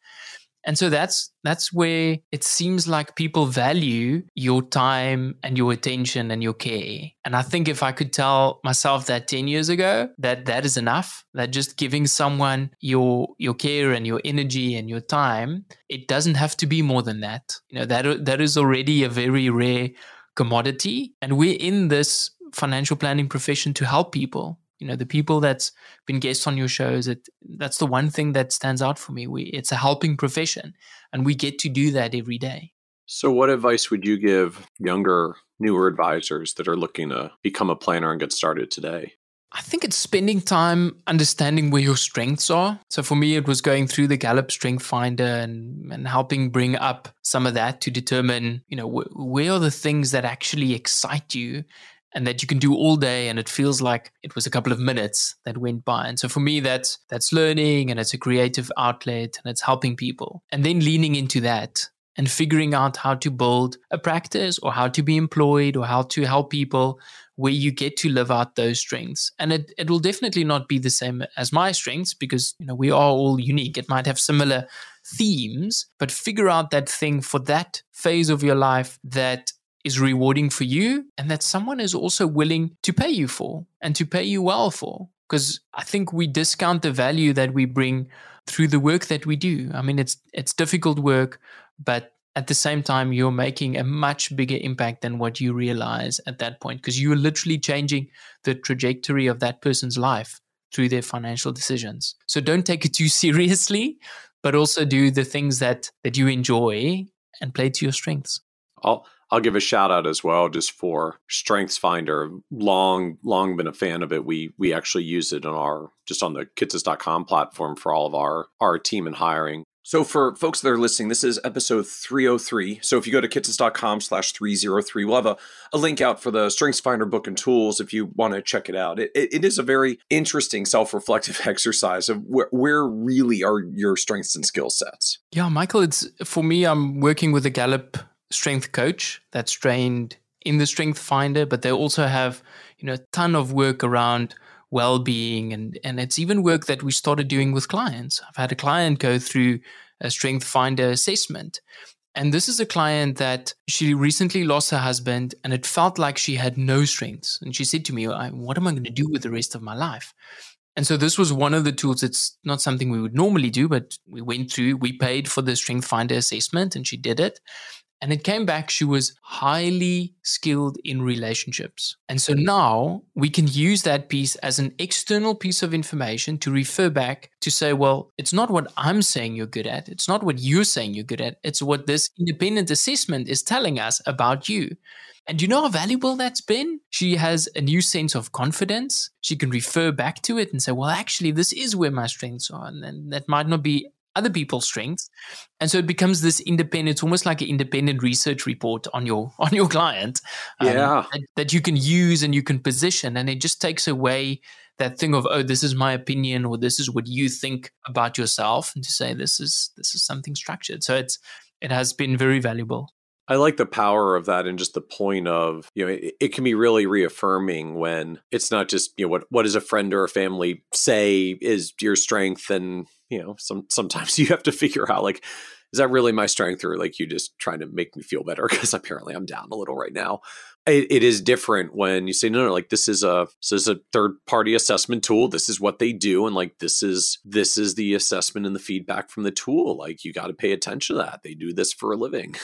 And so that's that's where it seems like people value your time and your attention and your care. And I think if I could tell myself that ten years ago, that that is enough, that just giving someone your your care and your energy and your time, it doesn't have to be more than that. You know, that that is already a very rare commodity. And we're in this financial planning profession to help people. You know, the people that's been guests on your shows, it, that's the one thing that stands out for me. We, it's a helping profession, and we get to do that every day. So what advice would you give younger, newer advisors that are looking to become a planner and get started today? I think it's spending time understanding where your strengths are. So for me, it was going through the Gallup Strength Finder and, and helping bring up some of that to determine, you know, wh- where are the things that actually excite you and that you can do all day, and it feels like it was a couple of minutes that went by. And so for me, that's that's learning, and it's a creative outlet, and it's helping people. And then leaning into that and figuring out how to build a practice or how to be employed or how to help people where you get to live out those strengths. And it, it will definitely not be the same as my strengths, because you know we are all unique. It might have similar themes, but figure out that thing for that phase of your life that is rewarding for you and that someone is also willing to pay you for and to pay you well for. Because I think we discount the value that we bring through the work that we do. I mean, it's it's difficult work, but at the same time, you're making a much bigger impact than what you realize at that point, because you're literally changing the trajectory of that person's life through their financial decisions. So don't take it too seriously, but also do the things that, that you enjoy and play to your strengths. I'll I'll give a shout out as well, just for Strengths Finder. Long, long been a fan of it. We we actually use it on our just on the Kitces dot com platform for all of our our team and hiring. So for folks that are listening, this is episode three oh three. So if you go to Kitces dot com slash three oh three, we'll have a, a link out for the Strengths Finder book and tools if you want to check it out. It, it, it is a very interesting self-reflective exercise of where, where really are your strengths and skill sets. Yeah, Michael, it's for me, I'm working with a Gallup strength coach that's trained in the Strength Finder, but they also have, you know, a ton of work around well-being, and and it's even work that we started doing with clients. I've had a client go through a Strength Finder assessment, and this is a client that she recently lost her husband, and it felt like she had no strengths. And she said to me, "What am I going to do with the rest of my life?" And so this was one of the tools. It's not something we would normally do, but we went through. We paid for the Strength Finder assessment, and she did it. And it came back, she was highly skilled in relationships. And so now we can use that piece as an external piece of information to refer back to say, well, it's not what I'm saying you're good at. It's not what you're saying you're good at. It's what this independent assessment is telling us about you. And do you know how valuable that's been? She has a new sense of confidence. She can refer back to it and say, well, actually, this is where my strengths are. And then that might not be other people's strengths. And so it becomes this independent, it's almost like an independent research report on your on your client um, yeah. that, that you can use and you can position. And it just takes away that thing of, oh, this is my opinion, or this is what you think about yourself, and to say this is this is something structured. So it's it has been very valuable. I like the power of that, and just the point of, you know, it, it can be really reaffirming when it's not just, you know, what what does a friend or a family say is your strength, and you know, some, sometimes you have to figure out, like, is that really my strength, or like you just trying to make me feel better? Because apparently I'm down a little right now. It, it is different when you say, no, no, like this is a, this is a third party assessment tool. This is what they do. And like, this is, this is the assessment and the feedback from the tool. Like you got to pay attention to that. They do this for a living.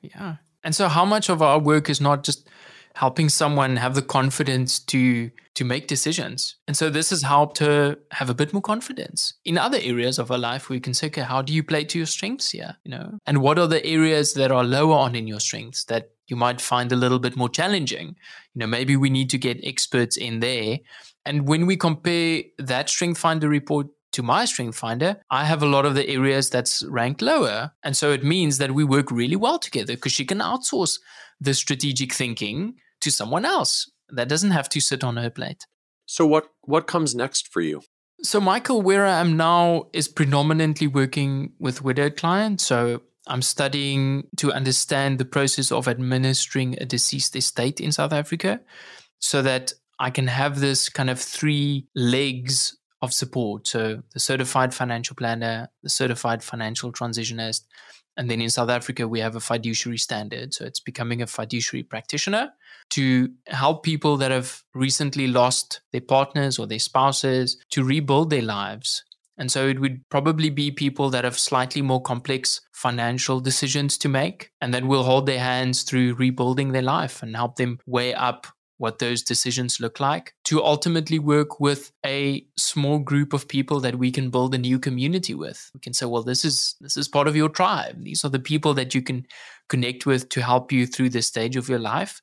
Yeah. And so how much of our work is not just helping someone have the confidence to to make decisions? And so this has helped her have a bit more confidence in other areas of her life where you can say, okay, how do you play to your strengths here? You know, and what are the areas that are lower on in your strengths that you might find a little bit more challenging? You know, maybe we need to get experts in there. And when we compare that Strength Finder report to my Strength Finder, I have a lot of the areas that's ranked lower. And so it means that we work really well together because she can outsource the strategic thinking to someone else that doesn't have to sit on her plate. So what, what comes next for you? So Michael, where I am now is predominantly working with widowed clients. So I'm studying to understand the process of administering a deceased estate in South Africa so that I can have this kind of three legs of support. So the certified financial planner, the certified financial transitionist, and then in South Africa, we have a fiduciary standard. So it's becoming a fiduciary practitioner to help people that have recently lost their partners or their spouses to rebuild their lives. And so it would probably be people that have slightly more complex financial decisions to make, and that will hold their hands through rebuilding their life and help them weigh up what those decisions look like, to ultimately work with a small group of people that we can build a new community with. We can say, well, this is this is part of your tribe. These are the people that you can connect with to help you through this stage of your life.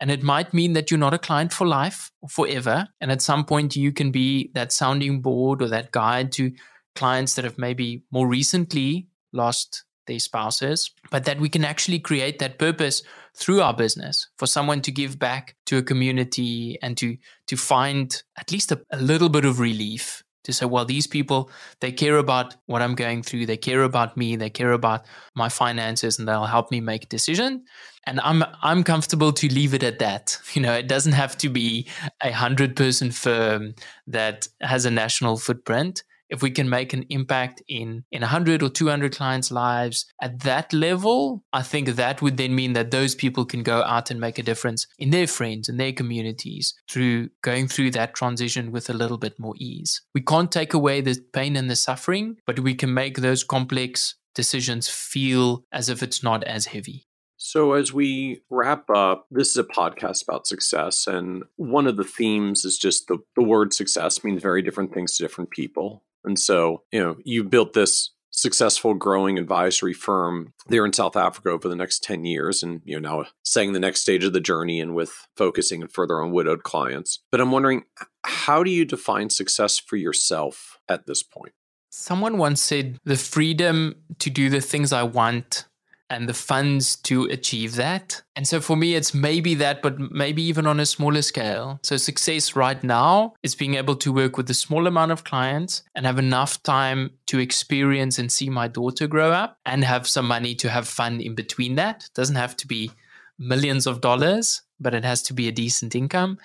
And it might mean that you're not a client for life or forever. And at some point, you can be that sounding board or that guide to clients that have maybe more recently lost their spouses, but that we can actually create that purpose through our business for someone to give back to a community and to to find at least a, a little bit of relief to say, well, these people, they care about what I'm going through. They care about me. They care about my finances, and they'll help me make a decision. And I'm I'm comfortable to leave it at that. You know, it doesn't have to be a hundred person firm that has a national footprint. If we can make an impact in, in one hundred or two hundred clients' lives at that level, I think that would then mean that those people can go out and make a difference in their friends and their communities through going through that transition with a little bit more ease. We can't take away the pain and the suffering, but we can make those complex decisions feel as if it's not as heavy. So as we wrap up, this is a podcast about success. And one of the themes is just the, the word success means very different things to different people. And so, you know, you built this successful growing advisory firm there in South Africa over the next ten years. And, you know, now setting the next stage of the journey and with focusing further on widowed clients. But I'm wondering, how do you define success for yourself at this point? Someone once said, the freedom to do the things I want and the funds to achieve that. And so for me, it's maybe that, but maybe even on a smaller scale. So success right now is being able to work with a small amount of clients and have enough time to experience and see my daughter grow up and have some money to have fun in between that. It doesn't have to be millions of dollars, but it has to be a decent income.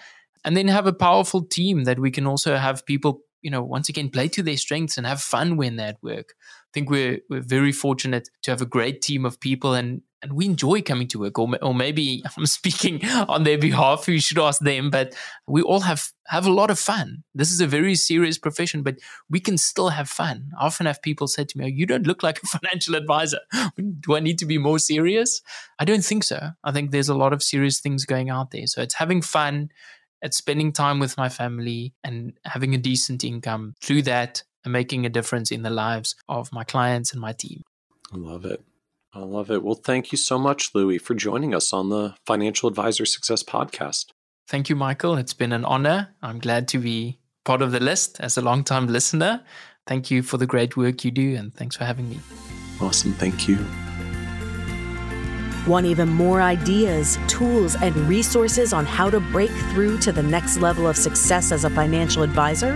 And then have a powerful team that we can also have people, you know, once again, play to their strengths and have fun when they're at work. I think we're we're very fortunate to have a great team of people, and, and we enjoy coming to work. Or, or maybe I'm speaking on their behalf, you should ask them, but we all have, have a lot of fun. This is a very serious profession, but we can still have fun. I often have people say to me, oh, you don't look like a financial advisor. Do I need to be more serious? I don't think so. I think there's a lot of serious things going out there. So it's having fun, at spending time with my family and having a decent income through that and making a difference in the lives of my clients and my team. I love it. I love it. Well, thank you so much, Louis, for joining us on the Financial Advisor Success Podcast. Thank you, Michael. It's been an honor. I'm glad to be part of the list as a longtime listener. Thank you for the great work you do, and thanks for having me. Awesome. Thank you. Want even more ideas, tools, and resources on how to break through to the next level of success as a financial advisor?